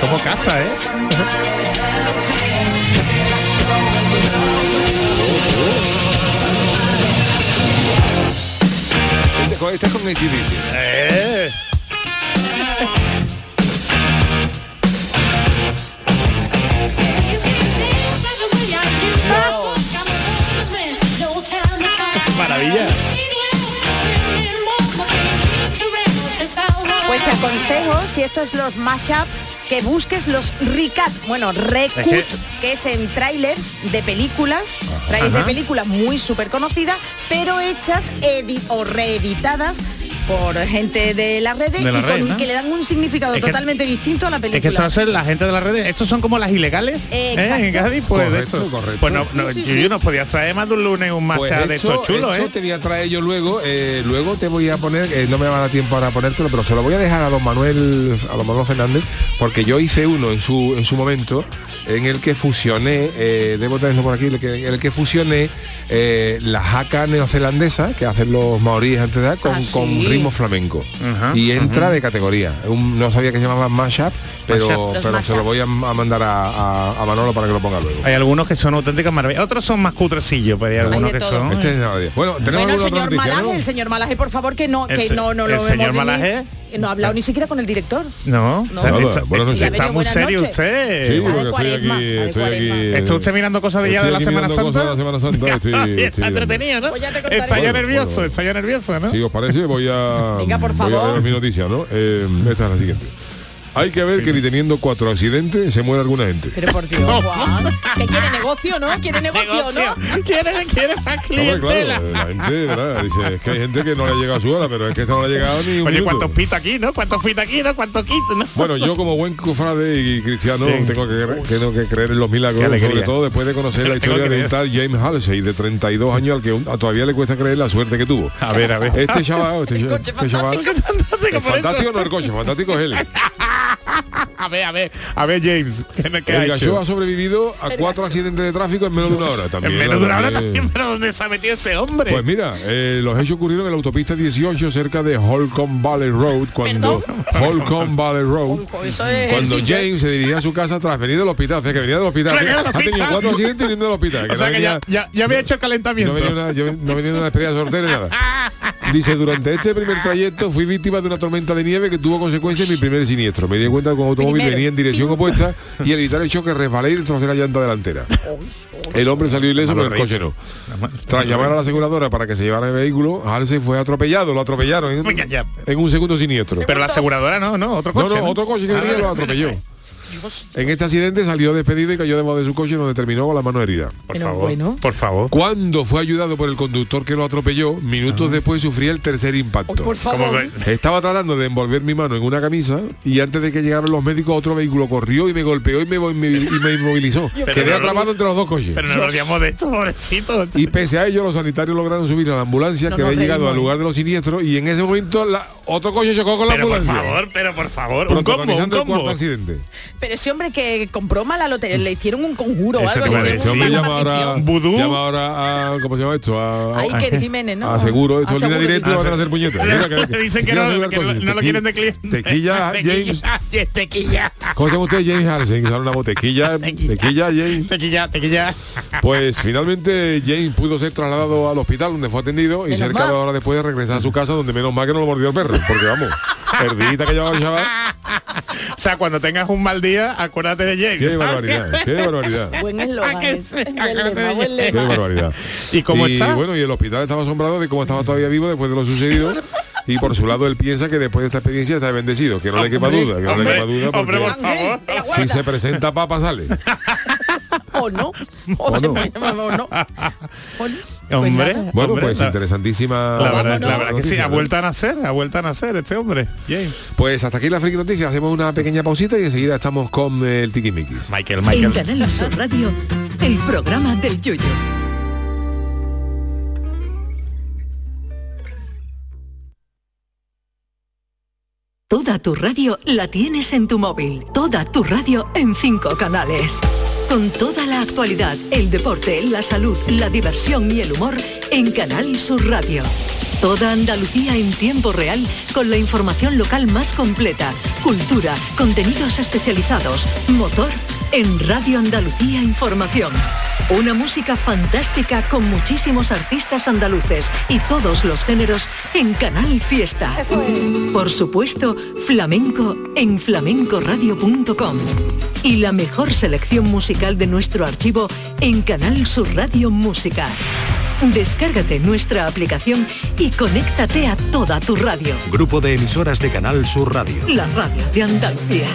Como casa, ¿eh? este, este es con A C D C. Eh. Maravilla. Pues te aconsejo, si esto es los mashup, que busques los recut, bueno, recut, es que... que es en trailers de películas, trailers Ajá. de películas muy súper conocidas, pero hechas edi- o reeditadas por gente de las redes de la y red, con, ¿no? que le dan un significado es totalmente que, distinto a la película. Es que esto va a ser la gente de las redes. Estos son como las ilegales eh, ¿eh? en Cádiz. Pues correcto, de correcto. Pues no, no, sí, sí, yo, sí. yo nos podía traer más de un lunes un matcha pues de estos chulos. Eso eh. te voy a traer yo luego. Eh, luego te voy a poner, eh, no me va a dar tiempo ahora a ponértelo, pero se lo voy a dejar a don Manuel, a don Manuel Fernández, porque yo hice uno en su en su momento en el que fusioné, eh, debo tenerlo por aquí, en el que, en el que fusioné eh, la jaca neozelandesa que hacen los maoríes antes de edad con, ah, sí. con ritmo flamenco. Uh-huh, y entra uh-huh. de categoría. Un, no sabía que se llamaba mashup, pero, pero se lo voy a, a mandar a, a, a Manolo para que lo ponga luego. Hay algunos que son auténticas maravillas, otros son más cutrecillos, pero hay algunos hay que todo. son... Este es de bueno, tenemos bueno el señor Malaje, ¿no? el señor Malaje, por favor, que no, que el, no, no el lo el señor Malaje... No ha hablado ni siquiera con el director. No, no. Claro, está, bueno, sí, está muy serio noche. usted. Sí, porque estoy aquí, estoy aquí. ¿Está usted mirando cosas de ya de la Semana Santa? De la Semana Santa. estoy, estoy, está entretenido, ¿no? Pues ya te está ya bueno, nervioso, bueno. está ya nervioso, ¿no? Si os parece, voy a, Venga, por favor. voy a ver mi noticia, ¿no? Eh, esta es la siguiente. Hay que ver que ni teniendo cuatro accidentes se muere alguna gente. Pero por Dios, Juan, que quiere negocio, ¿no? Quiere negocio, ¿no? Quiere, quiere más clientela. Hombre, claro, la gente, ¿verdad? Dice, es que hay gente que no le ha llegado a su hora, pero es que esta no le ha llegado ni un Oye, minuto. ¿cuántos pitos aquí, no? ¿Cuántos pitos aquí, no? ¿Cuántos quitos, no? Bueno, yo como buen cofrade y cristiano sí. tengo, que, tengo que creer en los milagros, sobre todo después de conocer la historia de un tal James Halsey, de treinta y dos años, al que un, todavía le cuesta creer la suerte que tuvo. A ver, a ver. Este chaval, este, el coche este chaval... Fantástico, el fantástico no el coche, fantástico es él. A ver, a ver, a ver, James. ¿Qué El Gacho ha sobrevivido a El cuatro Gacho. accidentes de tráfico en menos de una hora también. En menos de una hora también, pero ¿dónde se ha metido ese hombre? Pues mira, eh, los hechos ocurrieron en la autopista dieciocho cerca de Holcomb Valley Road, cuando Holcomb Valley Road, Eso es cuando ejercicio. James se dirigía a su casa tras venir del hospital. O sea, que venía del hospital. Venía del hospital. Ha tenido cuatro accidentes viniendo del hospital. Que o sea, que ya, ya, ya había hecho el calentamiento. No venía una, yo, no venía una experiencia sortera ni nada. Dice, durante este primer trayecto fui víctima de una tormenta de nieve que tuvo consecuencias en mi primer siniestro. Me di cuenta que un automóvil Primero. venía en dirección opuesta y al evitar el choque resbalé y trocé la llanta delantera. El hombre salió ileso, pero el coche no. Tras llamar a la aseguradora para que se llevara el vehículo, Halsey fue atropellado, lo atropellaron en, en un segundo siniestro. Pero la aseguradora no, no, otro coche. No, no, ¿no? otro coche que venía lo atropelló. En este accidente salió despedido y cayó debajo de su coche, donde terminó con la mano herida. Por favor, bueno. por favor. Cuando fue ayudado por el conductor que lo atropelló, minutos ah. después sufría el tercer impacto. Oh, por favor. Estaba tratando de envolver mi mano en una camisa y antes de que llegaran los médicos, otro vehículo corrió y me golpeó y me, me, y me inmovilizó. Quedé atrapado entre los dos coches. Pero nos olvidamos de esto, pobrecito. Y pese a ello, los sanitarios lograron subir a la ambulancia no, que no, había llegado al lugar de los siniestros y en ese momento la, otro coche chocó con la pero ambulancia. Por favor, pero por favor, un combo, un combo. accidente. Pero ese hombre que compró mala lotería, le hicieron un conjuro o algo. Ese hombre llama ahora, llama ahora a, ¿cómo se llama esto? A, a, a Iker Jiménez, ¿no? A seguro, esto viene directo y van a hacer puñetas. Le dicen que no, que no, no lo quieren de cliente. Tequilla, James. Tequilla. ¿Cómo se llama usted? James Halsey, que sale una botequilla. Tequilla, James. Tequilla, tequilla. Pues finalmente James pudo ser trasladado al hospital donde fue atendido y cerca de una hora después de regresar a su casa, donde menos mal que no lo mordió el perro, porque vamos, perdita que llevaba el chaval. O sea, cuando tengas un mal día, acuérdate de James. Qué barbaridad, qué barbaridad. Buen eslogan. Qué barbaridad. ¿Y cómo y, está? Bueno, y el hospital estaba asombrado de cómo estaba todavía vivo después de lo sucedido. Y por su lado él piensa que después de esta experiencia está bendecido, que no hombre, le quepa duda, que hombre, no le quepa duda, porque hombre, por favor. Si se presenta papa sale. O no, o, o, no. o no. Hombre, bueno, hombre, pues la, interesantísima. La verdad, no, no, la verdad noticia, que sí, ha vuelto a nacer, ha vuelto a nacer este hombre. James. Pues hasta aquí la friki noticia, hacemos una pequeña pausita y enseguida estamos con el tiquimiquis. Michael, Michael. En Canal Sur Radio, el programa del Yuyo. Toda tu radio la tienes en tu móvil. Toda tu radio en cinco canales. Con toda la actualidad, el deporte, la salud, la diversión y el humor en Canal Sur Radio. Toda Andalucía en tiempo real con la información local más completa. Cultura, contenidos especializados, motor en Radio Andalucía Información. Una música fantástica con muchísimos artistas andaluces y todos los géneros en Canal Fiesta. Por supuesto, flamenco en flamenco radio punto com. Y la mejor selección musical de nuestro archivo en Canal Sur Radio Música. Descárgate nuestra aplicación y conéctate a toda tu radio. Grupo de emisoras de Canal Sur Radio. La radio de Andalucía.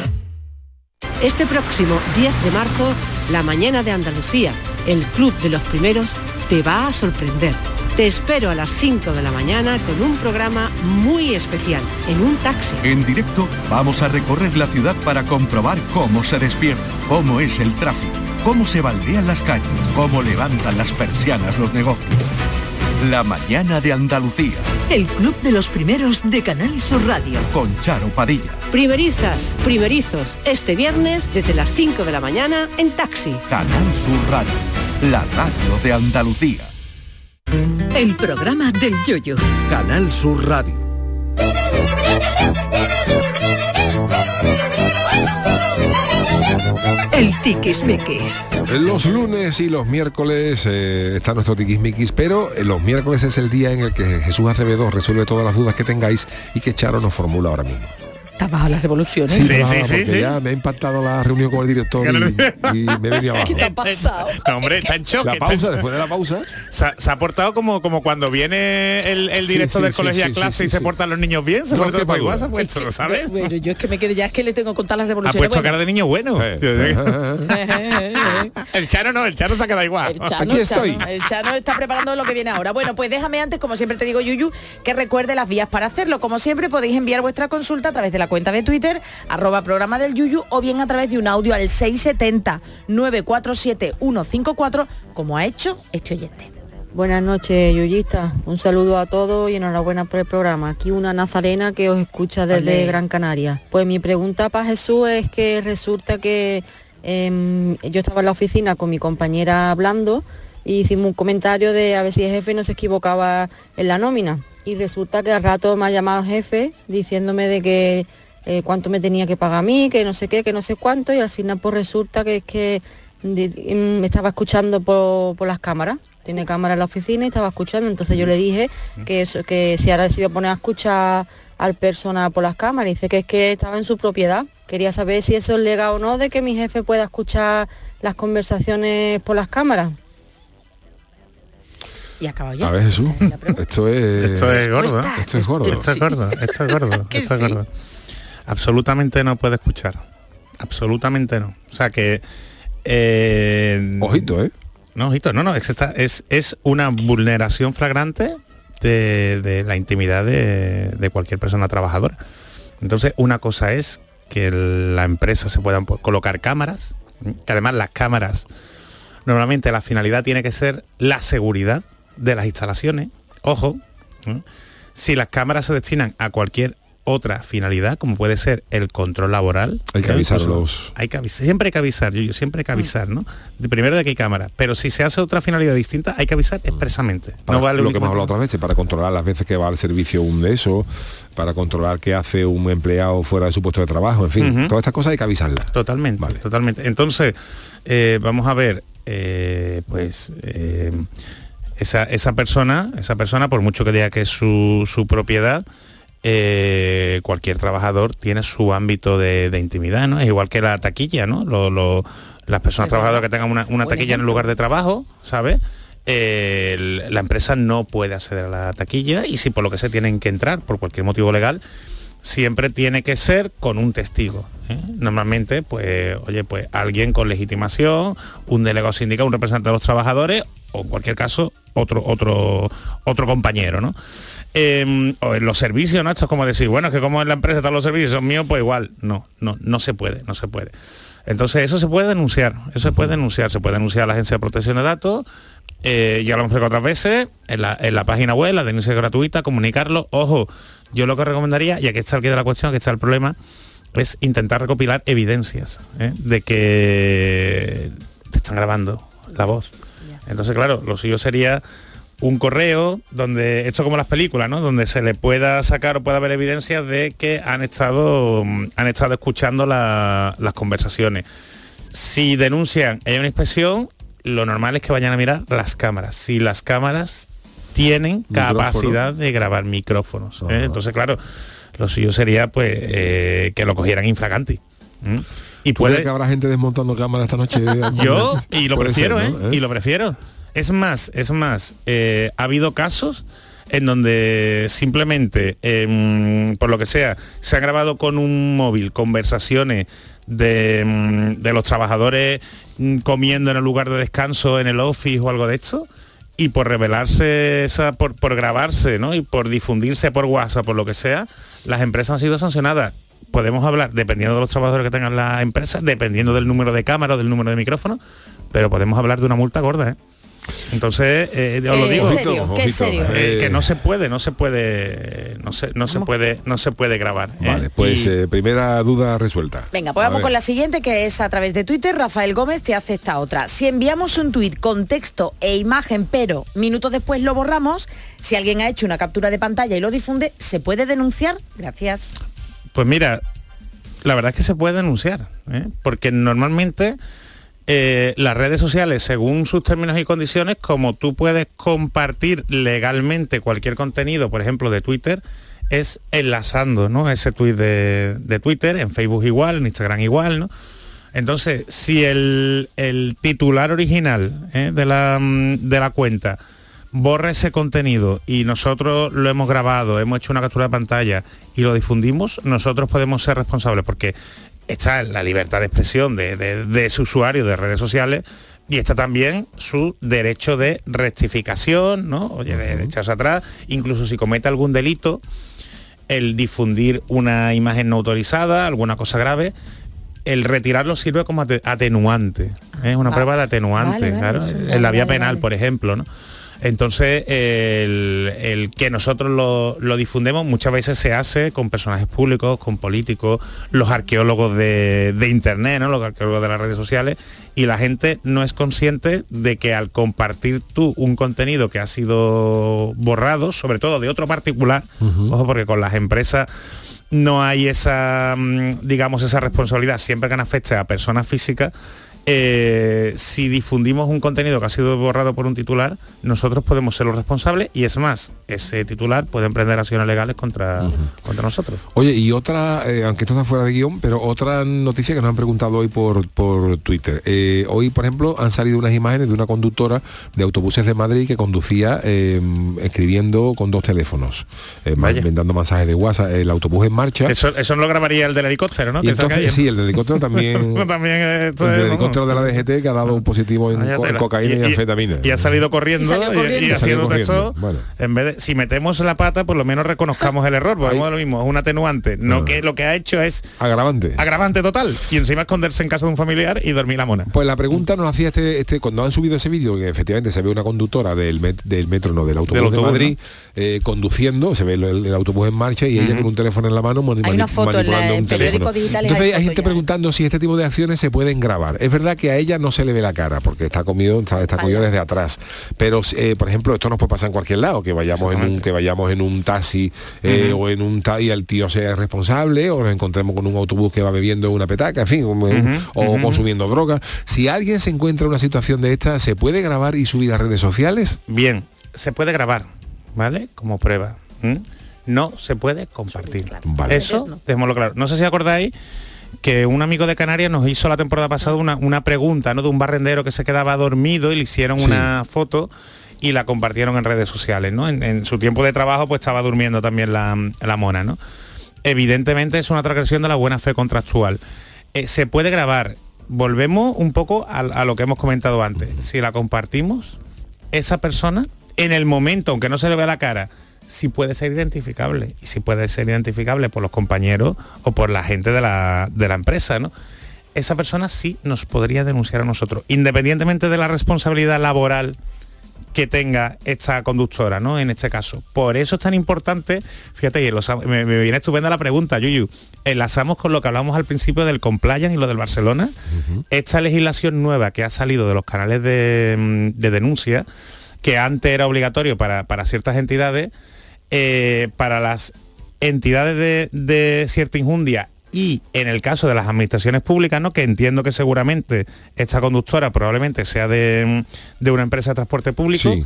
Este próximo diez de marzo, la mañana de Andalucía, el Club de los Primeros, te va a sorprender. Te espero a las cinco de la mañana con un programa muy especial, en un taxi. En directo vamos a recorrer la ciudad para comprobar cómo se despierta, cómo es el tráfico, cómo se baldean las calles, cómo levantan las persianas los negocios. La mañana de Andalucía. El club de los primeros de Canal Sur Radio. Con Charo Padilla. Primerizas, primerizos, este viernes desde las cinco de la mañana en taxi. Canal Sur Radio, la radio de Andalucía. El programa del Yoyo. Canal Sur Radio. El tiquismiquis. Los lunes y los miércoles eh, está nuestro tiquismiquis, pero eh, los miércoles es el día en el que Jesús Acevedo resuelve todas las dudas que tengáis y que Charo nos formula ahora mismo. Estás bajo las revoluciones. Sí, sí, no, sí, sí, sí. Ya me ha impactado la reunión con el director y, y me he venido abajo. ¿Qué te ha pasado? No, hombre, está en choque. La pausa, está en... después de la pausa. Se ha, se ha portado como, como cuando viene el, el director sí, sí, del sí, colegio sí, a clase sí, sí, y se sí. portan los niños bien. Se portan los niños bien, ¿lo sabes? Bueno, yo es que me quedo, ya es que le tengo que contar las revoluciones. Ha puesto bueno. cara de niño bueno. El Chano no, el Chano se ha quedado igual. El Chano, Aquí estoy. Chano, el Chano está preparando lo que viene ahora. Bueno, pues déjame antes, como siempre te digo, Yuyu, que recuerde las vías para hacerlo. Como siempre, podéis enviar vuestra consulta a través de la cuenta de Twitter, arroba programa del Yuyu, o bien a través de un audio al seis siete cero nueve cuatro siete uno cinco cuatro, como ha hecho este oyente. Buenas noches, yuyistas. Un saludo a todos y enhorabuena por el programa. Aquí una nazarena que os escucha desde Olé. Gran Canaria. Pues mi pregunta para Jesús es que resulta que eh, yo estaba en la oficina con mi compañera hablando y hicimos un comentario de a ver si el jefe no se equivocaba en la nómina. Y resulta que al rato me ha llamado el jefe diciéndome de que eh, cuánto me tenía que pagar a mí, que no sé qué, que no sé cuánto, y al final pues resulta que es que de, de, me estaba escuchando por, por las cámaras. Tiene cámara en la oficina y estaba escuchando, entonces yo le dije que eso, que si ahora se iba a poner a escuchar al persona por las cámaras, y dice que es que estaba en su propiedad. Quería saber si eso es legal o no, de que mi jefe pueda escuchar las conversaciones por las cámaras. Y acabo yo. A ver, Jesús, esto es... Esto es gordo, ¿eh? Esto es gordo. Esto es gordo, esto es gordo, esto es gordo. Absolutamente no puede escuchar. Absolutamente no. O sea que... Eh, ojito, ¿eh? No, ojito, no, no. Es, es, es una vulneración flagrante de, de la intimidad de, de cualquier persona trabajadora. Entonces, una cosa es que la empresa se puedan colocar cámaras, que además las cámaras, normalmente la finalidad tiene que ser la seguridad de las instalaciones. Ojo, ¿eh? Si las cámaras se destinan a cualquier otra finalidad, como puede ser el control laboral, hay que avisarlos. Hay que avisar, siempre hay que avisar, yo, yo siempre hay que avisar, ¿no? De primero de que hay cámaras, pero si se hace otra finalidad distinta, hay que avisar expresamente. Para no vale lo que hemos hablado otras veces, para controlar las veces que va al servicio un de eso, para controlar qué hace un empleado fuera de su puesto de trabajo, en fin, uh-huh. todas estas cosas hay que avisarlas. Totalmente, vale. totalmente. Entonces, eh, vamos a ver. Eh, pues eh, esa, esa persona esa persona por mucho que diga que es su, su propiedad, eh, cualquier trabajador tiene su ámbito de, de intimidad, ¿no? Es igual que la taquilla, ¿no? Lo, lo, las personas trabajadoras que tengan una, una taquilla en el lugar de trabajo, ¿sabes? Eh, la empresa no puede acceder a la taquilla, y si por lo que se tienen que entrar por cualquier motivo legal, siempre tiene que ser con un testigo, ¿eh? Normalmente, pues, oye, pues alguien con legitimación, un delegado sindical, un representante de los trabajadores, o en cualquier caso, otro otro otro compañero, ¿no? Eh, o en los servicios, ¿no? Esto es como decir, bueno, es que como en la empresa están los servicios, son míos, pues igual. No, no, no se puede, no se puede. Entonces, eso se puede denunciar, eso se puede denunciar, se puede denunciar a la Agencia de Protección de Datos. Eh, ya lo hemos hecho otras veces, en la, en la página web, la denuncia gratuita, comunicarlo. Ojo, yo lo que recomendaría, y aquí está el quid de la cuestión, aquí está el problema, es intentar recopilar evidencias, ¿eh? De que te están grabando la voz. Entonces, claro, lo suyo sería un correo donde, esto como las películas, ¿no? Donde se le pueda sacar o pueda haber evidencias de que han estado, han estado escuchando la, las conversaciones. Si denuncian, hay una inspección, lo normal es que vayan a mirar las cámaras. Si las cámaras tienen capacidad de grabar micrófonos, ¿eh? Entonces, claro, lo suyo sería pues eh, que lo cogieran infraganti. ¿Mm? Y puede que habrá gente desmontando cámaras esta noche. Yo, y lo prefiero, ser, ¿no? ¿eh? ¿Eh? Y lo prefiero. Es más, es más, eh, ha habido casos en donde simplemente, eh, por lo que sea, se han grabado con un móvil conversaciones de, de los trabajadores comiendo en el lugar de descanso, en el office o algo de esto, y por revelarse, esa, por, por grabarse, ¿no? Y por difundirse por WhatsApp, por lo que sea, las empresas han sido sancionadas. Podemos hablar, dependiendo de los trabajadores que tengan las empresas, dependiendo del número de cámaras, del número de micrófonos, pero podemos hablar de una multa gorda, ¿eh? Entonces, eh, os lo digo, ojito, ¿Qué ojito, serio? Eh, que no se puede, no se puede, no se, no se puede, no se puede grabar. Vale, eh, pues y... eh, primera duda resuelta. Venga, pues a vamos ver. Con la siguiente, que es a través de Twitter. Rafael Gómez te hace esta otra. Si enviamos un tuit con texto e imagen, pero minutos después lo borramos, si alguien ha hecho una captura de pantalla y lo difunde, ¿se puede denunciar? Gracias. Pues mira, la verdad es que se puede denunciar, ¿eh? Porque normalmente... Eh, las redes sociales, según sus términos y condiciones, como tú puedes compartir legalmente cualquier contenido, por ejemplo, de Twitter, es enlazando, ¿no? Ese tuit de, de Twitter, en Facebook igual, en Instagram igual, ¿no? Entonces, si el, el titular original ¿eh? de, la, de la cuenta borra ese contenido y nosotros lo hemos grabado, hemos hecho una captura de pantalla y lo difundimos, nosotros podemos ser responsables, porque... está la libertad de expresión de, de, de su usuario de redes sociales y está también su derecho de rectificación, ¿no? Oye, de, de echarse atrás, incluso si comete algún delito, el difundir una imagen no autorizada, alguna cosa grave, el retirarlo sirve como atenuante, ¿eh? Una ah, prueba de atenuante, vale, vale, claro, eso, vale, en la vía vale, penal, vale. Por ejemplo, ¿no? Entonces, el, el que nosotros lo, lo difundemos muchas veces se hace con personajes públicos, con políticos, los arqueólogos de, de Internet, ¿no? Los arqueólogos de las redes sociales, y la gente no es consciente de que al compartir tú un contenido que ha sido borrado, sobre todo de otro particular, uh-huh. Ojo, porque con las empresas no hay esa, digamos, esa responsabilidad, siempre que nos afecte a personas físicas. Eh, si difundimos un contenido que ha sido borrado por un titular, nosotros podemos ser los responsables y es más, ese titular puede emprender acciones legales contra, uh-huh. contra nosotros. Oye, y otra, eh, aunque esto está fuera de guión, pero otra noticia que nos han preguntado hoy por, por Twitter. Eh, hoy, por ejemplo, han salido unas imágenes de una conductora de autobuses de Madrid que conducía eh, escribiendo con dos teléfonos, eh, mandando mensajes de WhatsApp, el autobús en marcha. Eso, eso no lo grabaría el del helicóptero, ¿no? Que entonces, sí, el del helicóptero también. también esto el del helicóptero, de la D G T que ha dado un positivo en, co- en cocaína y, y, y anfetamina y ha salido corriendo y, corriendo. y, y ha sido texto bueno. En vez de si metemos la pata por lo menos reconozcamos el error, volvemos a lo mismo, es un atenuante, no ah. que lo que ha hecho es agravante agravante total y encima esconderse en casa de un familiar y dormir la mona. Pues la pregunta nos hacía este, este cuando han subido ese vídeo, que efectivamente se ve una conductora del, met, del metro no del autobús, del autobús de Madrid, ¿no? eh, conduciendo, se ve el, el autobús en marcha y uh-huh. ella con un teléfono en la mano mani- hay una foto manipulando en la, un teléfono. Entonces hay, hay gente ya. preguntando si este tipo de acciones se pueden grabar. Es verdad que a ella no se le ve la cara porque está comido, está, está comido desde atrás, pero eh, por ejemplo esto nos puede pasar en cualquier lado, que vayamos en un que vayamos en un taxi eh, uh-huh. o en un taxi el tío sea responsable, o nos encontremos con un autobús que va bebiendo una petaca, en fin, un, uh-huh. o uh-huh. consumiendo drogas. Si alguien se encuentra en una situación de esta, ¿se puede grabar y subir a redes sociales? Bien, se puede grabar, ¿vale? Como prueba. ¿Mm? No se puede compartir. Claro. Vale. Eso, dejémoslo claro. No sé si acordáis que un amigo de Canarias nos hizo la temporada pasada una, una pregunta, ¿no? De un barrendero que se quedaba dormido y le hicieron sí. una foto y la compartieron en redes sociales, ¿no? En, en su tiempo de trabajo pues estaba durmiendo también la, la mona, ¿no? Evidentemente es una transgresión de la buena fe contractual. Eh, se puede grabar. Volvemos un poco a, a lo que hemos comentado antes. Si la compartimos, esa persona, en el momento, aunque no se le vea la cara, si puede ser identificable, y si puede ser identificable por los compañeros o por la gente de la, de la empresa, ¿no? Esa persona sí nos podría denunciar a nosotros, independientemente de la responsabilidad laboral que tenga esta conductora, ¿no? En este caso. Por eso es tan importante, fíjate, y los, me, me viene estupenda la pregunta, Yuyu, enlazamos con lo que hablamos al principio del compliance y lo del Barcelona, uh-huh. Esta legislación nueva que ha salido de los canales de, de denuncia, que antes era obligatorio para, para ciertas entidades, Eh, para las entidades de, de cierta injundia y en el caso de las administraciones públicas, ¿no? Que entiendo que seguramente esta conductora probablemente sea de, de una empresa de transporte público, sí.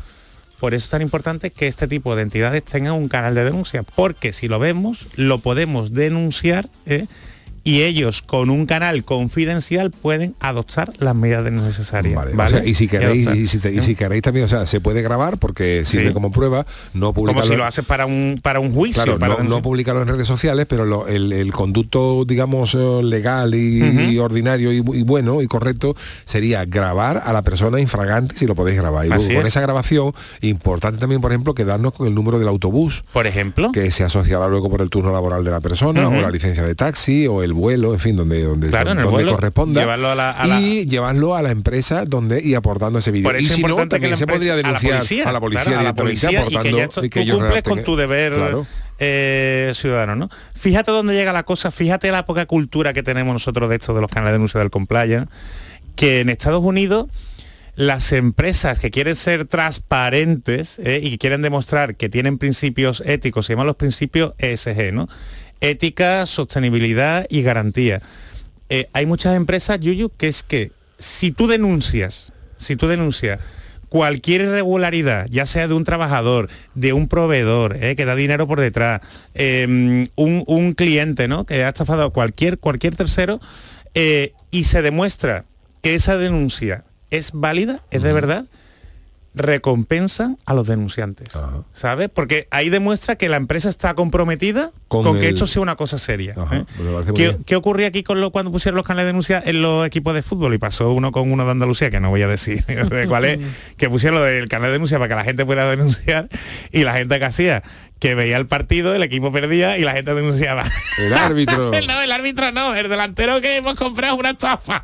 Por eso es tan importante que este tipo de entidades tengan un canal de denuncia, porque si lo vemos, lo podemos denunciar, ¿eh? y ellos con un canal confidencial pueden adoptar las medidas necesarias. Vale, ¿vale? O sea, y si queréis, y, y, si te, y si queréis también, o sea, se puede grabar porque sirve sí. como prueba, no publicarlo. Como si lo haces para un para un juicio. Claro, para no, un... no publicarlo en redes sociales, pero lo, el, el conducto, digamos, legal y, uh-huh. y ordinario y, y bueno y correcto sería grabar a la persona infragante, si lo podéis grabar. Y Así con es. esa grabación, importante también, por ejemplo, quedarnos con el número del autobús. Por ejemplo. Que se asociará luego por el turno laboral de la persona, uh-huh. o la licencia de taxi, o el vuelo, en fin, donde, donde, claro, donde, donde corresponda. Llevarlo a la, a la... Y llevarlo a la empresa donde y aportando ese vídeo. Y si no, también que la se podría denunciar a la policía, a la policía, claro, directamente, a la policía, aportando. Y que, esto, y que tú ellos cumples con tu deber. Claro. Eh, ciudadano, ¿no? Fíjate dónde llega la cosa, fíjate la poca cultura que tenemos nosotros de esto de los canales de denuncia del compliance, que en Estados Unidos las empresas que quieren ser transparentes eh, y que quieren demostrar que tienen principios éticos, se llaman los principios E S G, ¿no? Ética, sostenibilidad y garantía. Eh, hay muchas empresas, Yuyu, que es que si tú denuncias, si tú denuncias cualquier irregularidad, ya sea de un trabajador, de un proveedor, eh, que da dinero por detrás, eh, un, un cliente, ¿no?, que ha estafado a cualquier, cualquier tercero, eh, y se demuestra que esa denuncia es válida, es de verdad, recompensan a los denunciantes. Ajá. ¿Sabes? Porque ahí demuestra que la empresa está comprometida con, con que el... esto sea una cosa seria. Ajá, ¿eh? Pues ¿Qué, ¿Qué ocurría aquí con lo, cuando pusieron los canales de denuncia en los equipos de fútbol? Y pasó uno con uno de Andalucía, que no voy a decir de cuál es, que pusieron lo del canal de denuncia para que la gente pudiera denunciar, y la gente que hacía, que veía el partido, el equipo perdía y la gente denunciaba. El árbitro. No, el árbitro no, el delantero que hemos comprado una estafa.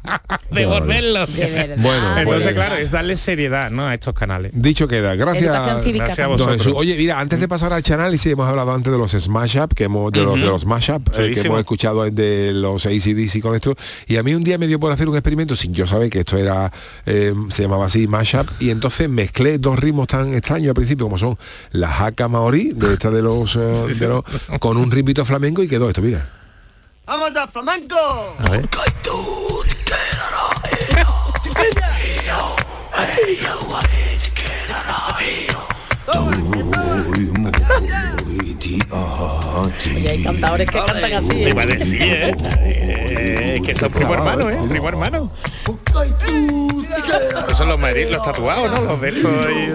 Devolverlo. De bueno, entonces, pues, claro, es darle seriedad, ¿no?, a estos canales. Dicho queda, gracias, gracias a vosotros. No, oye, mira, antes de pasar al canal, y sí, hemos hablado antes de los smash up, que hemos, de los, uh-huh. de los mash up, eh, que hemos escuchado de los A C D C con esto. Y a mí un día me dio por hacer un experimento, sin yo saber que esto era, eh, se llamaba así, mash up, y entonces mezclé dos ritmos tan extraños al principio, como son la jaca maorí, de esta de los, uh, de los con un ritmito flamenco, y quedó esto, mira. ¡Vamos al flamenco! A ver. Y hay cantadores que cantan así. Te iba a decir, ¿eh? eh que son primo hermano, ¿eh? Primo hermano. Esos son los maridos, los tatuados, ¿no? Los de esos ahí.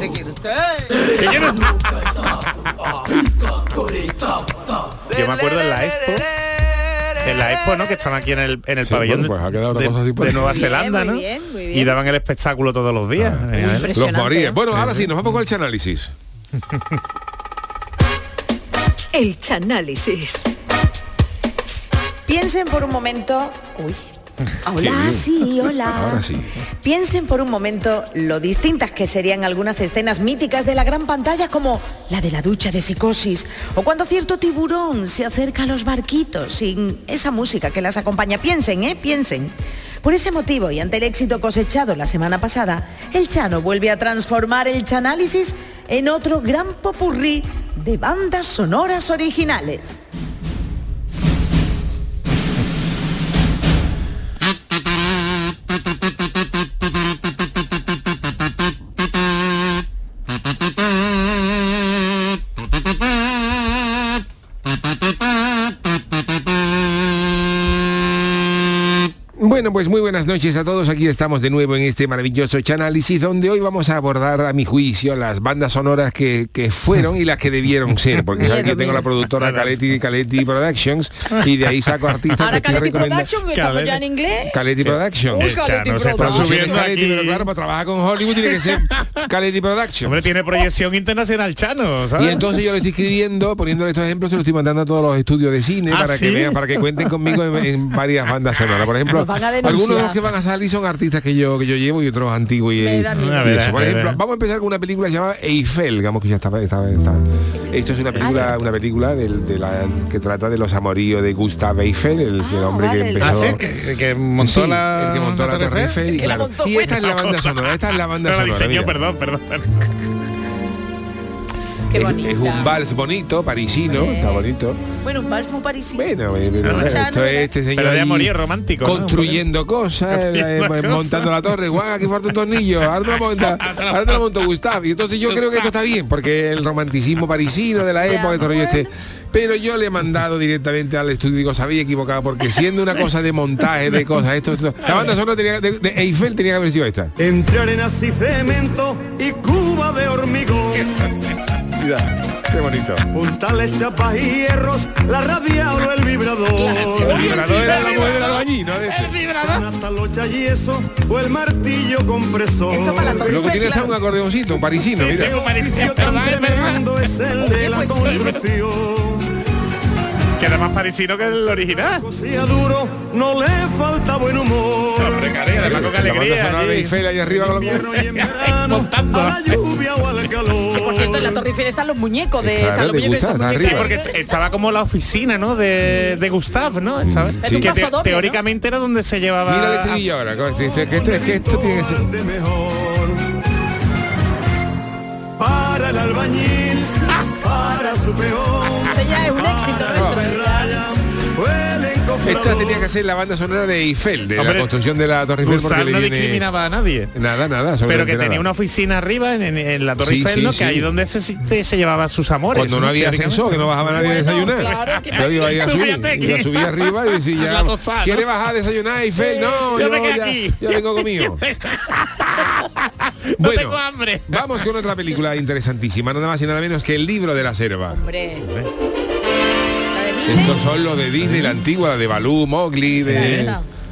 ¿Qué quiere usted? ¿Qué quiere? Yo me acuerdo en la expo. En la expo, ¿no?, que están aquí en el, en el sí, pabellón, bueno, pues, ha de, cosa así de, de Nueva Zelanda, bien, ¿no? Muy bien, muy bien. Y daban el espectáculo todos los días. Ah, eh, los morían. Bueno, ahora sí, nos vamos con el chanálisis. El chanálisis. Piensen por un momento... Uy. Hola, sí, hola. Ahora sí. Piensen por un momento lo distintas que serían algunas escenas míticas de la gran pantalla, como la de la ducha de Psicosis, o cuando cierto tiburón se acerca a los barquitos sin esa música que las acompaña. Piensen, ¿eh? Piensen. Por ese motivo, y ante el éxito cosechado la semana pasada, el Chano vuelve a transformar el Chanálisis en otro gran popurrí de bandas sonoras originales. Bueno, pues muy buenas noches a todos, aquí estamos de nuevo en este maravilloso Chanálisis, donde hoy vamos a abordar, a mi juicio, las bandas sonoras que, que fueron y las que debieron ser, porque saben que tengo la productora Caletti, Caletti Productions, y de ahí saco artistas. Ahora que Caletti Productions, que estamos ya en inglés. Caletti Productions. Uy, Caletti Productions. Está subiendo Caletti, pero claro, para trabajar con Hollywood tiene que ser Caletti Productions. Hombre, tiene proyección internacional, Chano, ¿sabes? Y entonces yo lo estoy escribiendo, poniéndole estos ejemplos, se los estoy mandando a todos los estudios de cine, ¿ah, para sí? que vean, para que cuenten conmigo en, en varias bandas sonoras. Por ejemplo, algunos de los que van a salir son artistas que yo que yo llevo y otros antiguos y, y, da, y da, eso. Por ejemplo, da, da. Vamos a empezar con una película llamada Eiffel, digamos que ya está, está, está. Esto es una película, una película de, de la, que trata de los amoríos de Gustave Eiffel, el, ah, el hombre vale, que empezó, el que, que montó sí, la, el que montó la Torre Eiffel, Eiffel y, la, montó, y esta, bueno, es la banda sonora, esta es la banda sonora. Diseño, perdón, perdón. Qué es, bonita. Es un vals bonito, parisino, eh. está bonito. Bueno, un vals muy parisino. Bueno, pero esto es este señor. Pero de amor y romántico. Construyendo ¿no? cosas, eh, cosa. montando la torre. Guau, aquí falta un tornillo. Ahora te lo monta, ahora te lo monto Gustavo. Y entonces yo creo que esto está bien, porque el romanticismo parisino de la época, este rollo este. Pero yo le he mandado directamente al estudio y digo, se había equivocado, porque siendo una cosa de montaje, de cosas, esto, esto la banda sonora tenía, de, de Eiffel tenía que haber sido esta. Entre arenas y cemento y cuba de hormigón. Mira, qué bonito. Puntales, chapas y hierros, la radial o el vibrador. El vibrador era la mujer de la allí, ¿no? El vibrador. Hasta los yeso o el martillo compresor. Esto para la lo que tiene está un acordeoncito, un parisino, mira. Es el de la construcción. Que era más parisino que el original. Cosía duro, no le falta buen humor. Además con alegría. La Eiffel ahí arriba con la lluvia o al calor. Que por cierto en la Torre Eiffel están los muñecos de. Están los muñecos de Gustav. Sí, porque estaba como la oficina, ¿no? De, sí. de Gustav, ¿no? ¿Sabes? Sí. Sí. Que te, doble, teóricamente ¿no? era donde se llevaba. Mira el estribillo ahora. Es que esto, es que esto tiene que ser. Para el albañil. Para su peón. Ya es un éxito no. Esta tenía que ser la banda sonora de Eiffel, de Hombre, la construcción de la Torre Eiffel, porque no viene... discriminaba a nadie. Nada, nada. Pero que nada. Tenía una oficina arriba en, en, en la Torre sí, Eiffel, sí, ¿no? Sí. Que ahí donde se, se, se llevaba sus amores. Cuando no había ascensor, que no bajaba nadie bueno, a desayunar. Claro, yo iba a subir, a subir arriba y decía, ¿quiere bajar a desayunar, Eiffel? No, yo, yo, ya, ya vengo conmigo. No bueno, tengo hambre. Vamos con otra película interesantísima, nada más y nada menos que El libro de la selva. Hombre. Estos son los de Disney, la antigua, de Balú, Mowgli, de...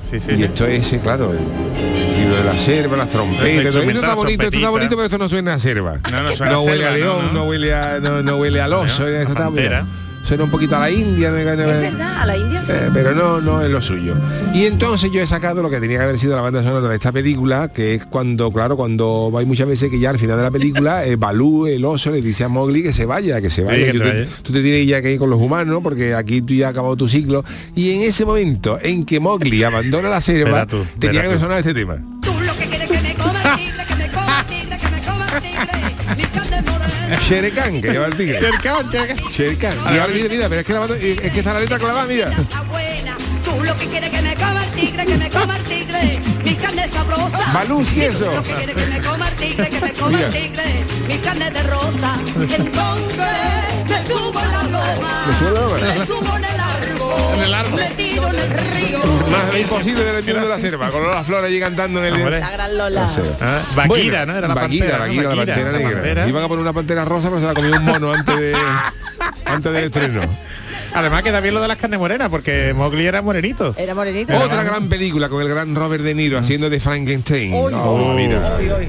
Sí, sí, y esto es, claro, el libro de la selva, las trompetas, esto está bonito, esto está bonito, pero esto no suena a selva. No, no, suena no huele a, selva, a león, no, no. no huele a no, no huele al oso, no, esto está bien. Suena un poquito a la India, ¿no? Es verdad, a la India sí. Eh, pero no, no es lo suyo. Y entonces yo he sacado lo que tenía que haber sido la banda sonora de esta película, que es cuando, claro, cuando hay muchas veces que ya al final de la película, eh, Balú, el oso, le dice a Mowgli que se vaya, que se vaya. Sí, que te, tú te tienes ya que ir con los humanos, porque aquí tú ya has acabado tu ciclo. Y en ese momento en que Mowgli abandona la selva, tú, tenía que haber sonado este tema. Tú lo que quieres que me coma, tigre, que me coma, tigre, que me coma, tigre. Shere Khan, que lleva el tigre. Shere Khan, Shere Khan. Y ahora mira, mira, pero es que la banda, es que está la letra clavada, mira. Tú lo que quieres que me coma el tigre, que me coma el tigre, mi carne es sabrosa. Balús y eso. Tú lo que quieres que me coma el tigre, que me coma el tigre, mi carne de rosa. Entonces me subo en la goma, me subo en el árbol, en el árbol, me tiro en el río. Más imposible del mundo de la selva, con las flores allí cantando en el. La gran Lola. Bagheera, ¿no? Era la pantera, Bagheera, la pantera negra. Iban a poner una pantera rosa, pero se la comió un mono antes de antes del estreno. Además que también lo de las carnes morenas, porque Mowgli era morenito. Era morenito. Otra gran película con el gran Robert De Niro haciendo de Frankenstein. Oy, no, oh, mira. Oy, oy.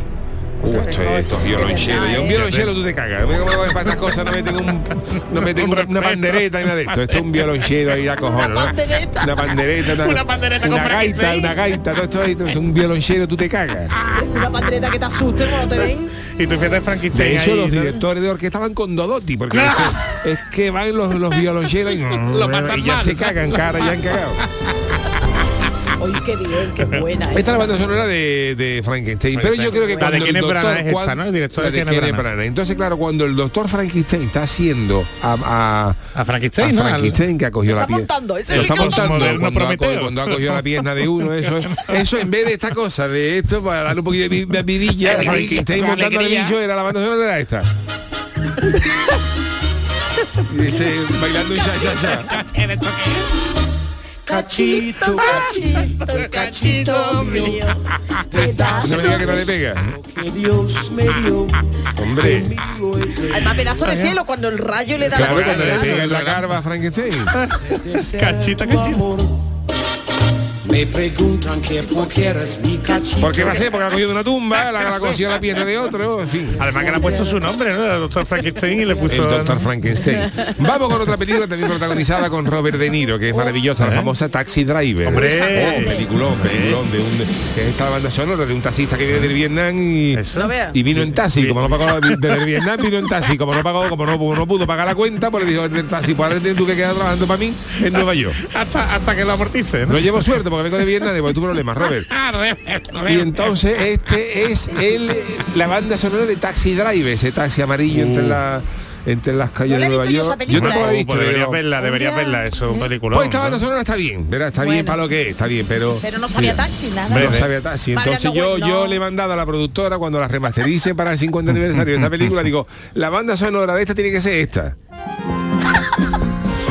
Uh, esto es, esto es violonchelo. Yo un violonchelo tú te cagas. Para estas cosas no me tengo, un, no me tengo una, una pandereta ni nada de esto. Esto es un violonchelo ahí a cojones. Una pandereta. Una pandereta, una, una, pandereta una gaita, una gaita, todo esto, esto es un violonchelo, tú te cagas. Una pandereta que te asuste cuando te den. Y tú fíjate Frankenstein. De hecho, ahí, los directores ¿no? de orquesta van con Dodotti, porque no. es, es que van los, los violonchelos y, lo pasan y ya mal, se cagan, cara, ya han cagado. Oye, qué bien, qué buena. Esta es la banda sonora de, de Frankenstein. Pero yo creo que cuando el doctor... Es esta, ¿no? El director de, de Kenneth Branagh. Branagh. Entonces, claro, cuando el doctor Frankenstein está haciendo a... A, a Frankenstein, ¿no? A Frankenstein, que ha cogido la pierna... Lo está montando. Cuando ha cogido la pierna de uno, eso es... Eso en vez de esta cosa, de esto, para darle un poquito de vidilla, Frankenstein montando al bicho, era la banda sonora, era esta. Y dice, bailando un cha-cha-cha. Cachito, cachito, cachito mío. Pedazo de cielo que Dios me dio. Hombre. Además, pedazo de cielo cuando el rayo le da claro, la cara. Claro, le pega en la garba a Frankenstein. Cachito, cachito. Me preguntan que por qué eres mi cachito. Porque va a ser, porque ha cogido una tumba, la ha cogido la pierna de otro, en fin. Además que le ha puesto su nombre, ¿no? El doctor Frankenstein y le puso... El doctor Frankenstein. Vamos con otra película también protagonizada con Robert De Niro, que es maravillosa, la famosa Taxi Driver. ¡Hombre! Oh, peliculón, peliculón, de un, que es esta banda sonora de un taxista que viene del Vietnam y, y vino en taxi, como no pagó, del Vietnam vino en taxi, como no pagó, como no, como no pudo pagar la cuenta, pues le dijo el taxi, pues ahora tienes tú que quedar trabajando para mí en Nueva York. Hasta, hasta que lo amortice, ¿no? No llevo suerte, vengo de Vietnam, de tu problema, Robert. Y entonces este es el la banda sonora de Taxi Driver, ese taxi amarillo uh. entre la entre las calles no de Nueva York. Yo no la he visto, deberías verla, deberías verla, eso, un película. Pues esta banda sonora está bien, verá, está bueno. bien para lo que es, está bien, pero... Pero no sabía mira, taxi, nada. No sabía taxi, entonces no, yo, no. yo le he mandado a la productora, cuando la remastericen para el cincuenta aniversario de esta película, digo, la banda sonora de esta tiene que ser esta.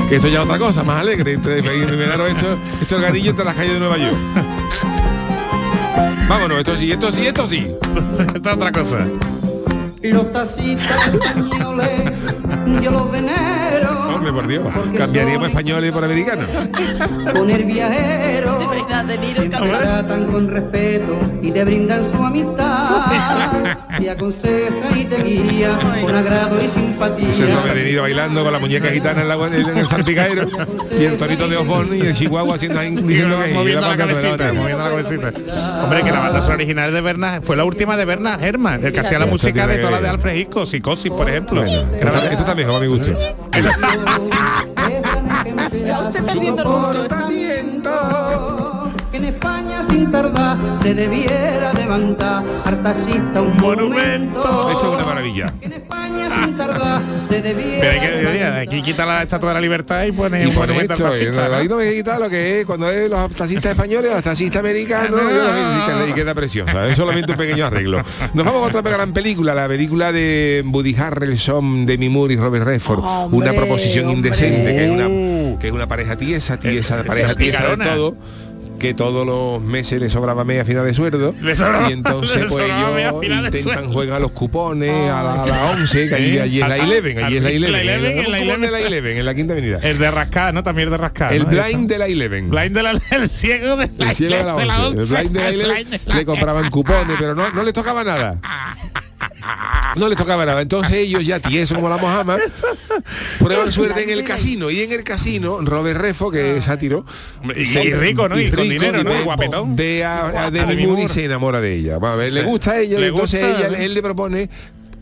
Que esto ya es otra cosa, más alegre, entre esto, este organillo entre las calles de Nueva York. Vámonos, esto sí, esto sí, esto sí. Esta otra cosa. Los taxistas españoles, yo los venero. Hombre, por Dios, cambiaríamos españoles por americanos. Poner viajeros, te tratan con respeto y te brindan su amistad. Te aconseja y te guía con agrado y simpatía. Se lo ha venido bailando con la muñeca gitana en, la, en el salpicadero y el torito de Osborne y el chihuahua haciendo ahí, diciendo que moviendo la cabecita, moviendo la cabecita. Hombre, que la banda original de Bernard fue la última de Bernard Herrmann, el que hacía la música de la de Alfred Hitchcock, Psicosis, por ejemplo. Bueno, esto, está, esto está mejor a mi gusto. Está usted perdiendo el gusto. Que en España sin tardar se debiera levantar al taxista un monumento. Esto es una maravilla. Que en España sin tardar se debiera. Pero hay que, hay que aquí quita la Estatua de la Libertad y pone un monumento al taxista. Ahí no me quita lo que es cuando es los taxistas españoles, los taxistas americanos, no, y queda preciosa. Es solamente un pequeño arreglo. Nos vamos a otra gran película, la película de Woody Harrelson, Demi Moore y Robert Redford. Hombre, una proposición hombre. indecente, que es una, que es una pareja tiesa, tiesa, pareja tiesa de todo. Que todos los meses le sobraba media final de sueldo y entonces pues ellos intentan jugar a los cupones oh. a, la, a la once, que allí, allí es la once, allí es la once, en la quinta avenida. El de rascar, ¿no? También el de rascar. El ¿no? blind de la once. Blind de la el ciego de la, el ciego de la once. El blind de la once le compraban cupones, pero no, no les tocaba nada. No les tocaba nada. Entonces ellos ya tieso como la Mojama prueban suerte en el casino. Y en el casino Robert Redford, que es sátiro y, y rico, ¿no? Y, y rico, con dinero, ¿no? Guapetón. Ve a, a Demi Moore y se enamora de ella. Va a ver, sí. Le gusta a ella, le entonces gusta, ella, ¿no? Él le propone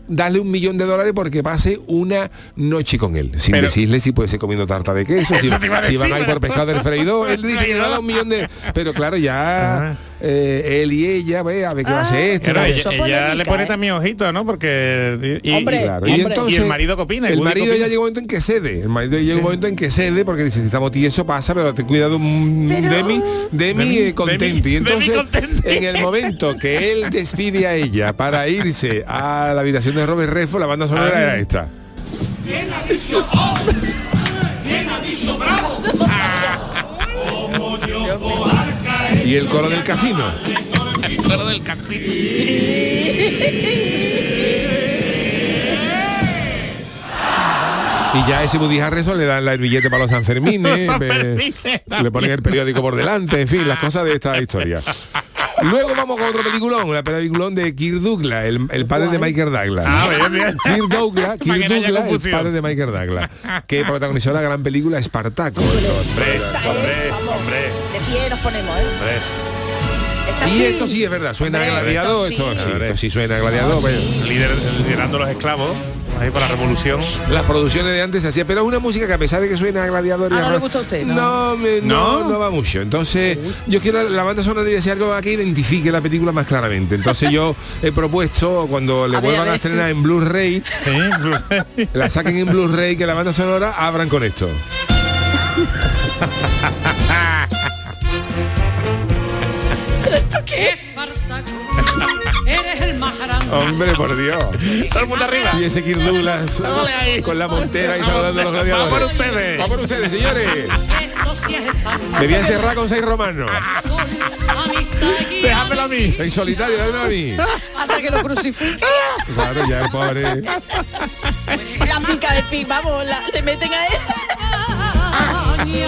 darle un millón de dólares porque pase una noche con él. Sin pero, decirle si puede ser comiendo tarta de queso, si, si van a ir por pescado del freidor. Él dice que le va a dar un millón de... Pero claro, ya... Ah. Eh, él y ella, ve a ver qué va a hacer esto. Pero ella, ella le pone también ojitos, ¿no? Porque y, hombre, y, claro, hombre. Y, entonces, y el marido copina. El, el marido copina. Ya llega un momento en que cede. El marido sí. llega un momento en que cede porque dice, si estamos tieso pasa, pero ten cuidado pero... de mí, de mí contento. Y entonces, en el momento que él despide a ella para irse a la habitación de Robert Redford, la banda sonora ah, era esta. ¿Quién ha dicho oh? ¿Quién ha dicho bravo? Como yo puedo. Y el coro del casino. El coro del casino. Y ya ese Woody Harrelson le dan el billete para los Sanfermines, le ponen el periódico por delante, en fin, las cosas de esta historia. Luego vamos con otro peliculón, la peliculón de Kirk Douglas, el, el padre de Michael Douglas. Ah, bien, bien. Kirk Douglas, Kirk Douglas, el padre de Michael Douglas, que protagonizó la gran película Espartaco. Hombre, hombre, hombre. Y nos ponemos, ¿eh? Esta y sí. esto sí es verdad, suena hombre, gladiador, esto sí, esto, sí. Ver, esto sí suena gladiador, no, sí. Lider, liderando los esclavos, ahí para la revolución. Las producciones de antes se hacían, pero es una música que a pesar de que suena gladiador... Ah, no le gusta a usted, ¿no? No, me, no, no, no va mucho. Entonces, yo quiero, la banda sonora debe ser algo que identifique la película más claramente. Entonces yo he propuesto, cuando le a vuelvan a, a estrenar en Blu-ray, ¿eh? La saquen en Blu-ray, que la banda sonora abran con esto. ¿Esto qué? Eres el más grande. Hombre, por Dios. Todo el mundo arriba. Y ese Kirk Douglas con la montera y saludando a los gladiadores. Va por ustedes. Va por ustedes, señores. Me voy a encerrar con seis romanos. Déjamelo a mí. En solitario, dámelo a mí. Hasta que lo crucifique. Claro, ya el pobre. La pica del pin, vamos, la, le meten a él. De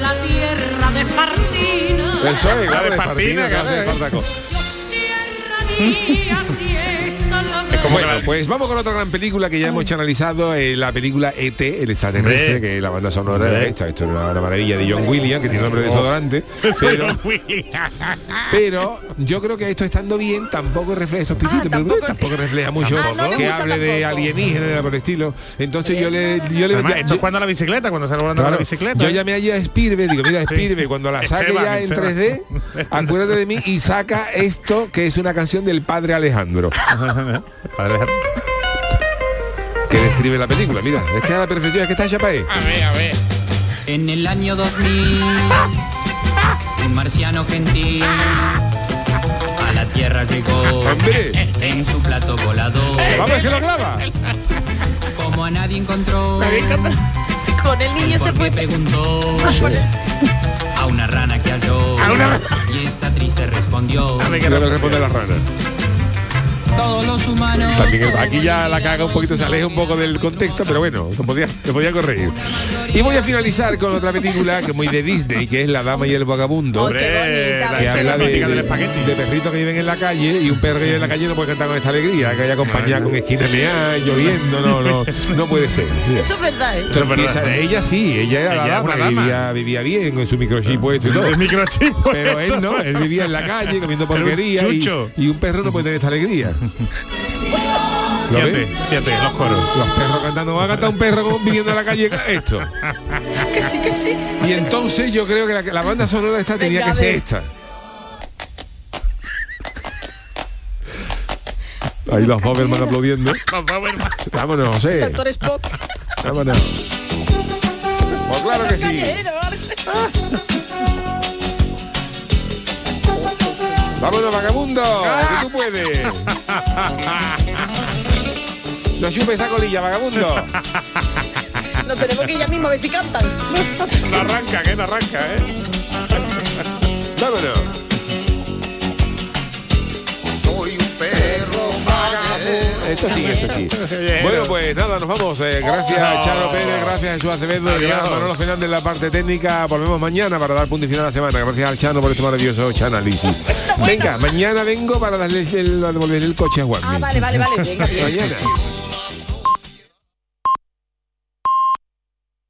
la tierra de Espartina. Eso es, la de Espartina, que hace Espartaco. Bueno, pues vamos con otra gran película que ya Ay. hemos analizado, eh, la película E T, el extraterrestre, ¿Eh? que la banda sonora ¿Eh? era esta, esto era una, una maravilla de John Williams, que tiene nombre de desodorante, pero, pero yo creo que esto estando bien tampoco refleja esos pititos, ah, tampoco, tampoco refleja mucho ah, no que hable tampoco. de alienígenas por el estilo. Entonces yo le... Yo le Además, ya, esto es cuando la bicicleta, cuando sale volando claro, la bicicleta. Yo llamé allí a Spielberg, digo, mira Spielberg, sí. cuando la saque Esteban, ya en Esteban. tres D, acuérdate de mí y saca esto, que es una canción del padre Alejandro. Padre Alejandro. que describe la película. Mira, es que a la perfección, es que está hecha para él. A ver, a ver. En el año dos mil, un marciano gentil a la tierra llegó. ¡Hombre! En su plato volador. ¡Vamos, que lo graba! Como a nadie encontró. Nadie encontró. Si con el niño se fue. Preguntó a una rana que halló. A una rana. Y esta triste respondió. A ver, que no le responde la rana. Todos los humanos. También, aquí ya la caga un poquito, se aleja un poco del contexto, pero bueno, te podía, te podía corregir. Y voy a finalizar con otra película que muy de Disney, que es La Dama y el Vagabundo. Oh, qué bonita, que habla de, de, de, de perritos que viven en la calle, y un perro que vive en la calle no puede cantar con esta alegría, que haya compañía con esquina mea, lloviendo, no, no, no puede ser. Mira. Eso es verdad, ¿eh? Eso es verdad. Ella sí, ella era ella la dama, dama. Vivía, vivía bien con su microchip puesto y todo. El microchip. Pero él no, él vivía en la calle comiendo porquería y, y un perro no puede tener esta alegría. ¿Lo fíjate, fíjate, los coros. Los perros cantando. Va a cantar un perro viviendo en la calle esto. Que sí, que sí. Y entonces yo creo que la, la banda sonora esta venga, tenía que ser esta. Ahí los Boberman aplaudiendo. Los Boberman. Vámonos, José. Doctor Spock. Vámonos. Pues claro que sí. ¡Vámonos, vagabundo! ¡Que tú puedes! ¡No chupes esa colilla, vagabundo! Nos tenemos que ir ya mismo a ver si cantan. No arranca, que no arranca, ¿eh? ¡Vámonos! Soy un perro vagabundo. Esto sí, esto sí. Bueno, pues nada, nos vamos. Eh, gracias a Charo Pérez, gracias a Jesús Acevedo, gracias a Manolo Fernández en la parte técnica. Volvemos mañana para dar punto y final a la semana. Gracias al Chano por este maravilloso análisis. Venga, mañana vengo para darle el, devolverle el coche a Juan. Ah, vale, vale, vale. Venga, bien. Mañana.